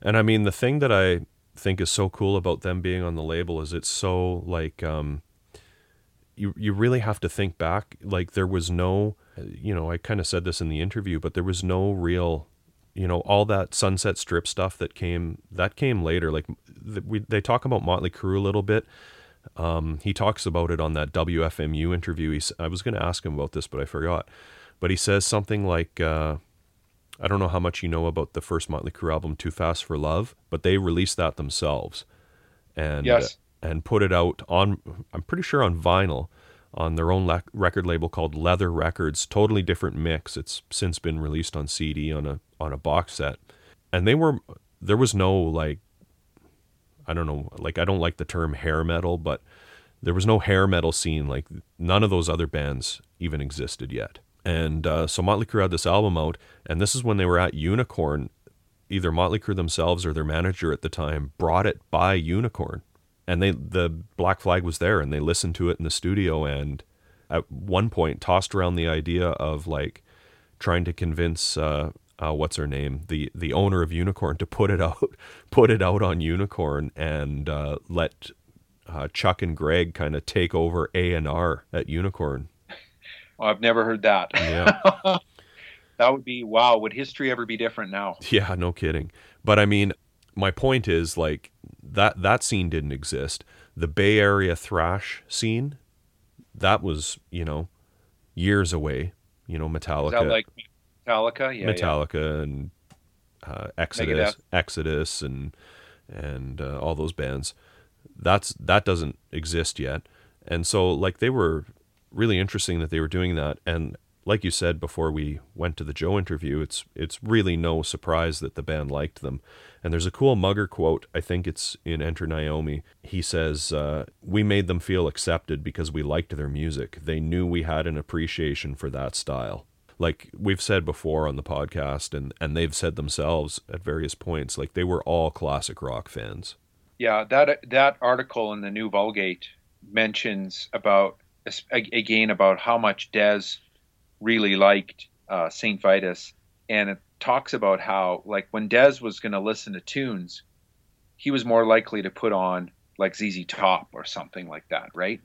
And I mean, the thing that I think is so cool about them being on the label is it's so like, um, you, you really have to think back. Like there was no, you know, I kind of said this in the interview, but there was no real, you know, all that Sunset Strip stuff that came, that came later. Like th- we, they talk about Motley Crue a little bit. Um, he talks about it on that W F M U interview. He's, I was going to ask him about this, but I forgot. But he says something like, uh, I don't know how much you know about the first Motley Crue album, Too Fast for Love, but they released that themselves and yes. uh, and put it out on, I'm pretty sure on vinyl, on their own le- record label called Leather Records. Totally different mix. It's since been released on C D on a on a box set. And they were, there was no like, I don't know, like I don't like the term hair metal, but there was no hair metal scene. Like none of those other bands even existed yet. And uh, so Motley Crue had this album out, and this is when they were at Unicorn. Either Motley Crue themselves or their manager at the time brought it by Unicorn. And they, the Black Flag was there, and they listened to it in the studio, and at one point tossed around the idea of like trying to convince uh, Uh, what's her name? The the owner of Unicorn to put it out, put it out on Unicorn, and uh, let uh, Chuck and Greg kind of take over A and R at Unicorn. Oh, I've never heard that. Yeah, that would be wow. Would history ever be different now? Yeah, no kidding. But I mean, my point is like that that scene didn't exist. The Bay Area thrash scene, that was, you know, years away. You know, Metallica. Is that like- Metallica, yeah, Metallica, yeah. and uh, Exodus, Exodus, and and uh, all those bands. That's that doesn't exist yet, and so like they were really interesting that they were doing that. And like you said before we went to the Joe interview, it's it's really no surprise that the band liked them. And there's a cool Mugger quote. I think it's in Enter Naomi. He says, uh, "We made them feel accepted because we liked their music. They knew we had an appreciation for that style." Like we've said before on the podcast, and, and they've said themselves at various points, like they were all classic rock fans. Yeah, that that article in the New Vulgate mentions about, again, about how much Dez really liked uh, Saint Vitus. And it talks about how, like, when Dez was going to listen to tunes, he was more likely to put on, like, Z Z Top or something like that, right?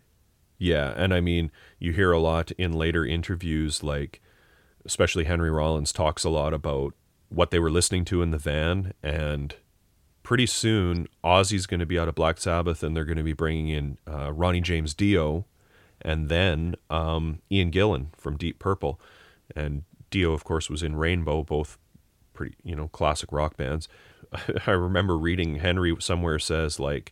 Yeah, and I mean, you hear a lot in later interviews, like, especially Henry Rollins talks a lot about what they were listening to in the van, and pretty soon Ozzy's going to be out of Black Sabbath, and they're going to be bringing in uh, Ronnie James Dio, and then um, Ian Gillan from Deep Purple, and Dio, of course, was in Rainbow, both pretty, you know, classic rock bands. I remember reading Henry somewhere says like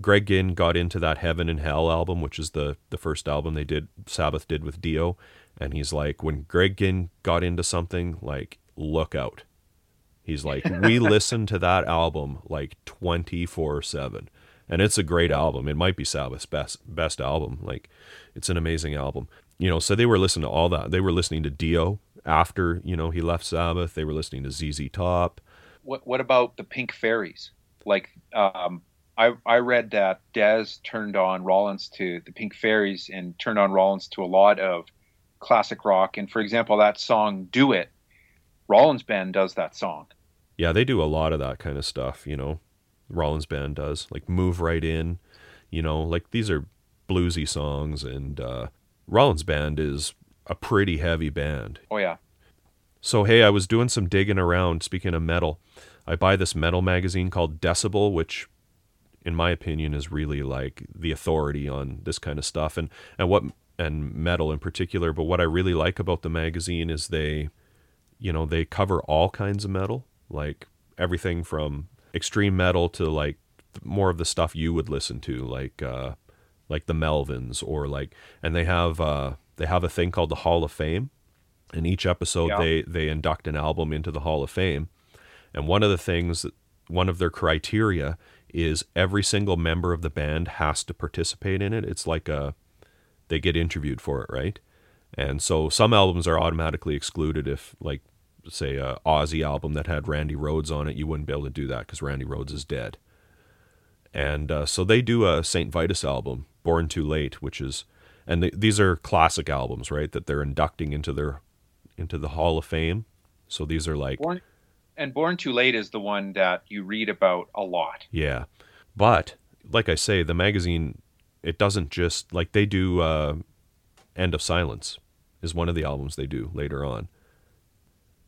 Greg Ginn got into that Heaven and Hell album, which is the the first album they did, Sabbath did with Dio. And he's like, when Greg Ginn got into something, like, look out. He's like, we listened to that album, like, twenty-four seven. And it's a great album. It might be Sabbath's best best album. Like, it's an amazing album. You know, so they were listening to all that. They were listening to Dio after, you know, he left Sabbath. They were listening to Z Z Top. What What about the Pink Fairies? Like, um, I, I read that Dez turned on Rollins to the Pink Fairies and turned on Rollins to a lot of classic rock, and for example that song Do It, Rollins Band does that song. Yeah, they do a lot of that kind of stuff, you know. Rollins Band does, like Move Right In, you know, like these are bluesy songs, and uh Rollins Band is a pretty heavy band. Oh yeah. So hey, I was doing some digging around, speaking of metal. I buy this metal magazine called Decibel, which in my opinion is really like the authority on this kind of stuff, and and what and metal in particular. But what I really like about the magazine is they, you know, they cover all kinds of metal, like everything from extreme metal to like more of the stuff you would listen to, like, uh, like the Melvins or like, and they have, uh, they have a thing called the Hall of Fame, and each episode yeah. they, they induct an album into the Hall of Fame. And one of the things that one of their criteria is every single member of the band has to participate in it. It's like a, they get interviewed for it, right? And so some albums are automatically excluded. If, like, say, a Ozzy album that had Randy Rhoads on it, you wouldn't be able to do that because Randy Rhoads is dead. And uh, so they do a Saint Vitus album, Born Too Late, which is And th- these are classic albums, right, that they're inducting into their into the Hall of Fame. So these are like... Born, and Born Too Late is the one that you read about a lot. Yeah. But, like I say, the magazine, it doesn't just... Like, they do uh, End of Silence is one of the albums they do later on.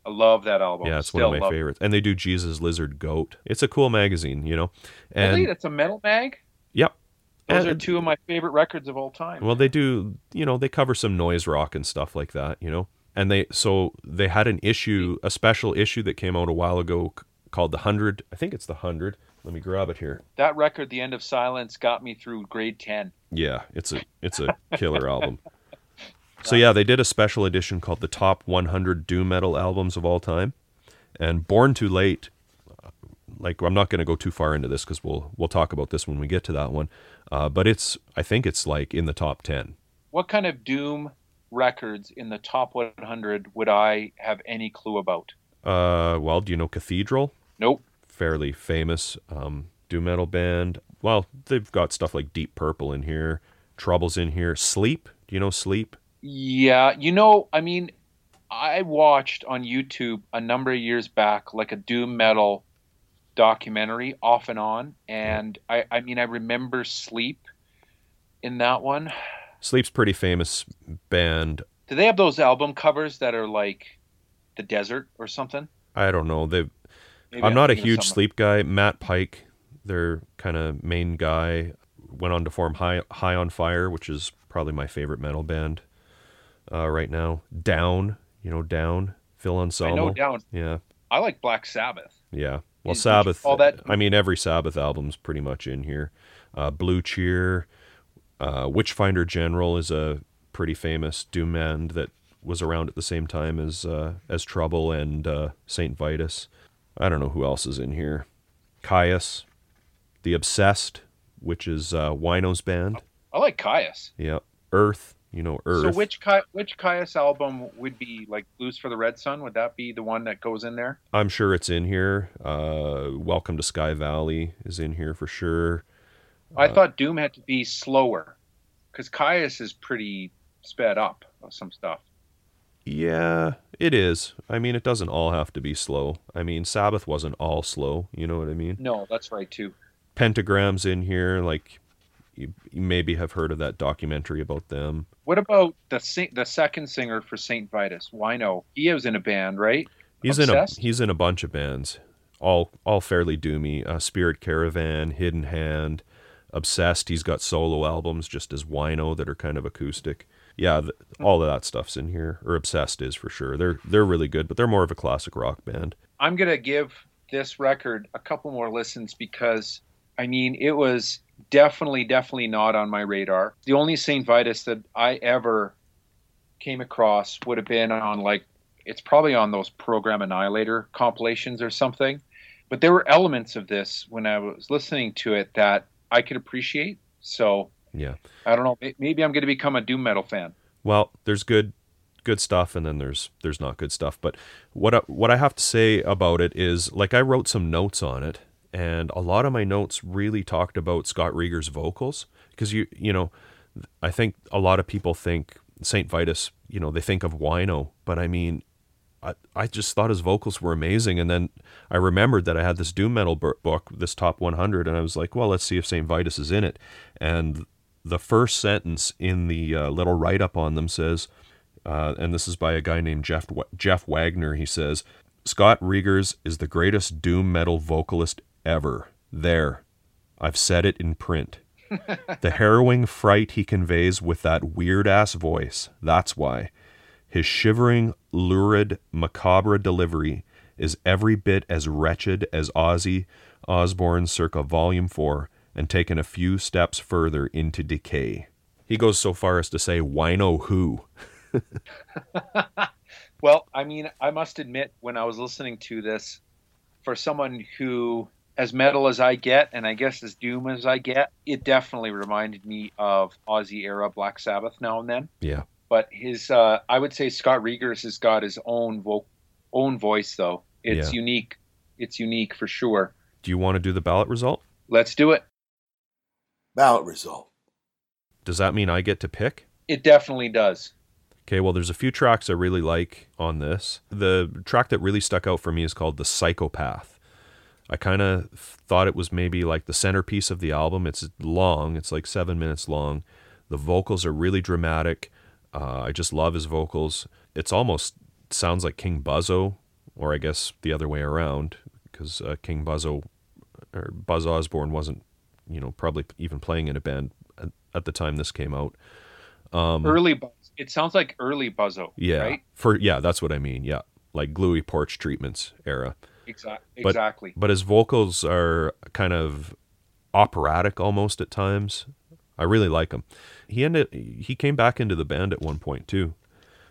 I love that album. Yeah, it's Still one of my favorites. It. And they do Jesus, Lizard, Goat. It's a cool magazine, you know. And really? That's a metal mag? Yep. Those and, are two of my favorite records of all time. Well, they do, you know, they cover some noise rock and stuff like that, you know. And they so they had an issue, a special issue that came out a while ago called The Hundred. I think it's The Hundred. Let me grab it here. That record, The End of Silence, got me through grade ten. Yeah, it's a it's a killer album. So yeah, they did a special edition called The Top one hundred Doom Metal Albums of All Time. And Born Too Late, like I'm not going to go too far into this because we'll we'll talk about this when we get to that one. Uh, but it's I think it's like in the top ten. What kind of doom records in the top one hundred would I have any clue about? Uh, well, do you know Cathedral? Nope. Fairly famous um, doom metal band. Well, they've got stuff like Deep Purple in here, Trouble's in here. Sleep, do you know Sleep? Yeah, you know, I mean, I watched on YouTube a number of years back, like a doom metal documentary off and on. And I, I mean, I remember Sleep in that one. Sleep's pretty famous band. Do they have those album covers that are like the desert or something? I don't know. They, I'm, I'm not a huge Sleep guy. Matt Pike, their kind of main guy, went on to form High, High on Fire, which is probably my favorite metal band. Uh, right now, Down, you know, Down, Phil Anselmo. I know Down. Yeah. I like Black Sabbath. Yeah. Well, is, Sabbath, all that... I mean, every Sabbath album's pretty much in here. Uh, Blue Cheer, uh, Witchfinder General is a pretty famous doom band that was around at the same time as uh, as Trouble and uh, Saint Vitus. I don't know who else is in here. Caius, The Obsessed, which is uh, Wino's band. I like Caius. Yeah. Earth. You know, Earth. So which which Caius album would be like Blues for the Red Sun? Would that be the one that goes in there? I'm sure it's in here. Uh, Welcome to Sky Valley is in here for sure. I uh, thought Doom had to be slower because Caius is pretty sped up of some stuff. Yeah, it is. I mean, it doesn't all have to be slow. I mean, Sabbath wasn't all slow. You know what I mean? No, that's right too. Pentagram's in here, like... You maybe have heard of that documentary about them. What about the the second singer for Saint Vitus, Wino? He was in a band, right? He's Obsessed? in a he's in a bunch of bands, all all fairly doomy. Uh, Spirit Caravan, Hidden Hand, Obsessed. He's got solo albums just as Wino that are kind of acoustic. Yeah, the, all of that stuff's in here. Or Obsessed is for sure. They're they're really good, but they're more of a classic rock band. I'm gonna give this record a couple more listens because I mean it was. Definitely, definitely not on my radar. The only Saint Vitus that I ever came across would have been on like, it's probably on those Program Annihilator compilations or something. But there were elements of this when I was listening to it that I could appreciate. So yeah, I don't know. Maybe I'm going to become a doom metal fan. Well, there's good, good stuff, and then there's there's not good stuff. But what I, what I have to say about it is, like, I wrote some notes on it. And a lot of my notes really talked about Scott Reagers' vocals because, you you know, I think a lot of people think Saint Vitus, you know, they think of Wino. But I mean, I, I just thought his vocals were amazing. And then I remembered that I had this doom metal book, this top one hundred, and I was like, well, let's see if Saint Vitus is in it. And the first sentence in the uh, little write-up on them says, uh, and this is by a guy named Jeff Jeff Wagner, he says, Scott Reagers is the greatest doom metal vocalist ever. There. I've said it in print. The harrowing fright he conveys with that weird-ass voice, that's why. His shivering, lurid, macabre delivery is every bit as wretched as Ozzy Osbourne circa Volume four and taken a few steps further into decay. He goes so far as to say, Wino who? Well, I mean, I must admit, when I was listening to this, for someone who... as metal as I get, and I guess as doom as I get, it definitely reminded me of Aussie-era Black Sabbath now and then. Yeah. But his, uh, I would say Scott Reagers has got his own vo- own voice, though. It's yeah. unique. It's unique for sure. Do you want to do the ballot result? Let's do it. Ballot result. Does that mean I get to pick? It definitely does. Okay, well, there's a few tracks I really like on this. The track that really stuck out for me is called The Psychopath. I kind of thought it was maybe like the centerpiece of the album. It's long. It's like seven minutes long. The vocals are really dramatic. Uh, I just love his vocals. It's almost sounds like King Buzzo, or I guess the other way around, because uh, King Buzzo or Buzz Osborne wasn't, you know, probably even playing in a band at, at the time this came out. Um, early Buzz. It sounds like early Buzzo. Yeah. Right? For yeah, that's what I mean. Yeah, like Gluey Porch Treatments era. Exactly. But, exactly. But his vocals are kind of operatic almost at times. I really like him. He ended. He came back into the band at one point too.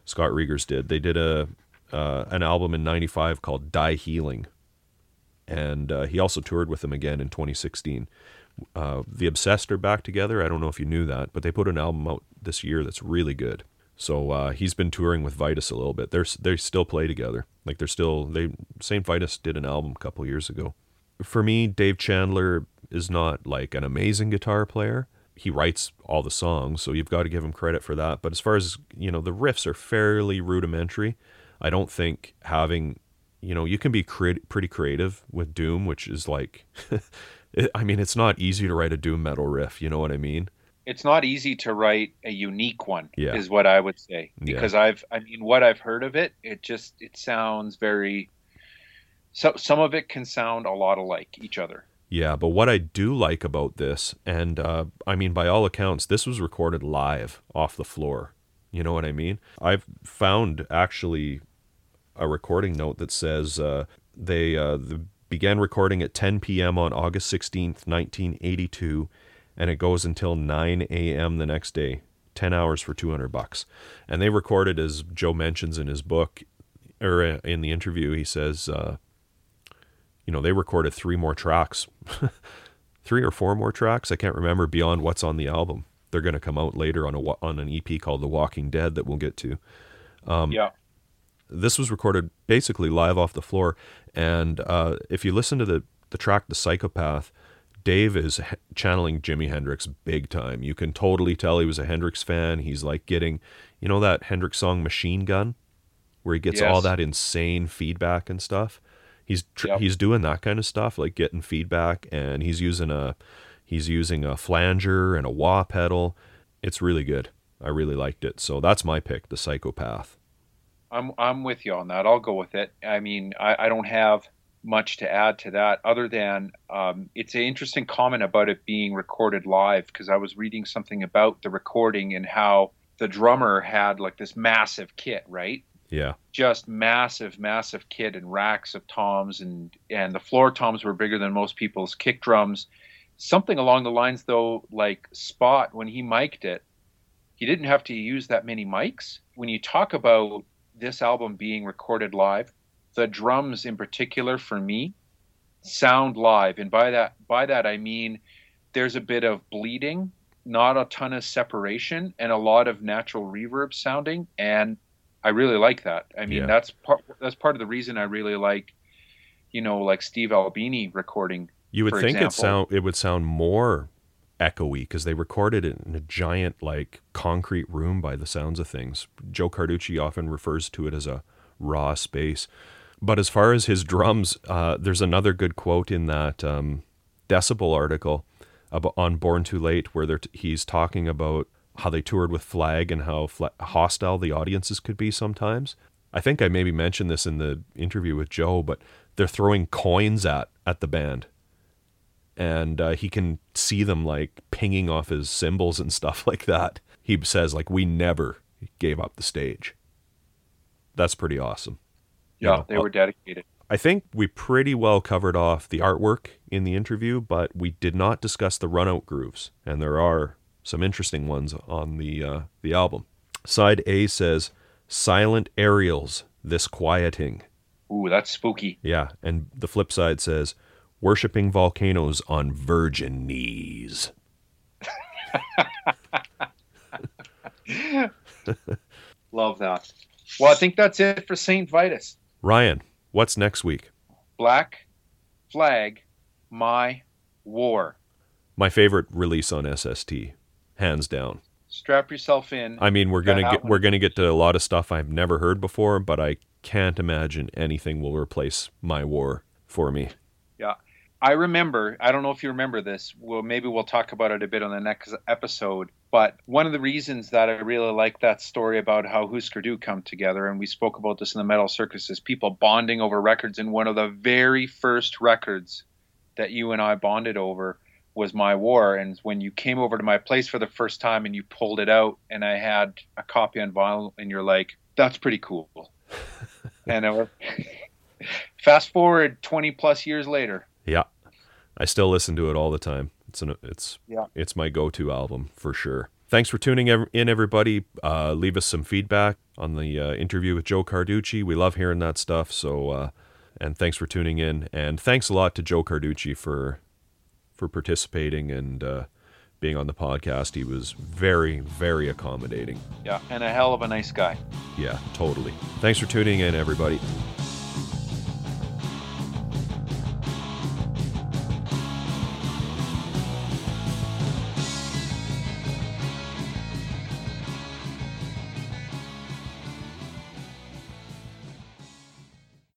Scott Reagers did. They did a uh, an album in ninety-five called Die Healing, and uh, he also toured with them again in twenty sixteen. Uh, the Obsessed are back together. I don't know if you knew that, but they put an album out this year that's really good. So uh, he's been touring with Vitus a little bit. They're they still play together. Like they're still they Saint Vitus did an album a couple years ago. For me, Dave Chandler is not like an amazing guitar player. He writes all the songs, so you've got to give him credit for that. But as far as you know, the riffs are fairly rudimentary. I don't think having you know you can be cre- pretty creative with doom, which is like, I mean, it's not easy to write a doom metal riff. You know what I mean? It's not easy to write a unique one, yeah. is what I would say. Because yeah. I've, I mean, what I've heard of it, it just, it sounds very, so some of it can sound a lot alike each other. Yeah, but what I do like about this, and uh, I mean, by all accounts, this was recorded live off the floor. You know what I mean? I've found actually a recording note that says uh, they uh, the, began recording at ten p.m. on August sixteenth, nineteen eighty-two, and it goes until nine a.m. the next day, ten hours for two hundred bucks. And they recorded, as Joe mentions in his book, or in the interview, he says, uh, you know, they recorded three more tracks, three or four more tracks. I can't remember beyond what's on the album. They're going to come out later on a on an E P called The Walking Dead that we'll get to. Um, yeah. This was recorded basically live off the floor. And uh, if you listen to the, the track, The Psychopath, Dave is channeling Jimi Hendrix big time. You can totally tell he was a Hendrix fan. He's like getting, you know, that Hendrix song Machine Gun, where he gets yes. all that insane feedback and stuff. He's tr- yep. he's doing that kind of stuff, like getting feedback, and he's using a he's using a flanger and a wah pedal. It's really good. I really liked it. So that's my pick, The Psychopath. I'm I'm with you on that. I'll go with it. I mean, I, I don't have much to add to that other than um, it's an interesting comment about it being recorded live, because I was reading something about the recording and how the drummer had like this massive kit, right? Yeah. Just massive, massive kit and racks of toms, and, and the floor toms were bigger than most people's kick drums. Something along the lines though, like Spot, when he mic'd it, he didn't have to use that many mics. When you talk about this album being recorded live, the drums in particular for me sound live. And by that, by that, I mean, there's a bit of bleeding, not a ton of separation, and a lot of natural reverb sounding. And I really like that. I mean, yeah. that's part, that's part of the reason I really like, you know, like Steve Albini recording. You would for think it sound, it would sound more echoey, because they recorded it in a giant, like concrete room by the sounds of things. Joe Carducci often refers to it as a raw space. But as far as his drums, uh, there's another good quote in that um, Decibel article about, on Born Too Late, where they're t- he's talking about how they toured with Flag and how fla- hostile the audiences could be sometimes. I think I maybe mentioned this in the interview with Joe, but they're throwing coins at, at the band. And uh, he can see them like pinging off his cymbals and stuff like that. He says, like, we never gave up the stage. That's pretty awesome. Yeah, you know, they were dedicated. I think we pretty well covered off the artwork in the interview, but we did not discuss the run-out grooves, and there are some interesting ones on the uh, the album. Side A says, silent aerials, this quieting. Ooh, that's spooky. Yeah, and the flip side says, worshipping volcanoes on virgin knees. Love that. Well, I think that's it for Saint Vitus. Ryan, what's next week? Black Flag, My War. My favorite release on S S T, hands down. Strap yourself in. I mean, we're gonna get, we're gonna get to a lot of stuff I've never heard before, but I can't imagine anything will replace My War for me. Yeah, I remember. I don't know if you remember this. Well, maybe we'll talk about it a bit on the next episode. But one of the reasons that I really like that story about how Husker Du come together, and we spoke about this in the Metal Circus, is people bonding over records. And one of the very first records that you and I bonded over was My War. And when you came over to my place for the first time and you pulled it out and I had a copy on vinyl and you're like, that's pretty cool. And I was, fast forward twenty plus years later. Yeah. I still listen to it all the time. It's an, it's, yeah. it's my go-to album for sure. Thanks for tuning in, everybody. Uh, leave us some feedback on the uh, interview with Joe Carducci. We love hearing that stuff. So, uh, and thanks for tuning in, and thanks a lot to Joe Carducci for, for participating and uh, being on the podcast. He was very, very accommodating. Yeah, and a hell of a nice guy. Yeah, totally. Thanks for tuning in, everybody.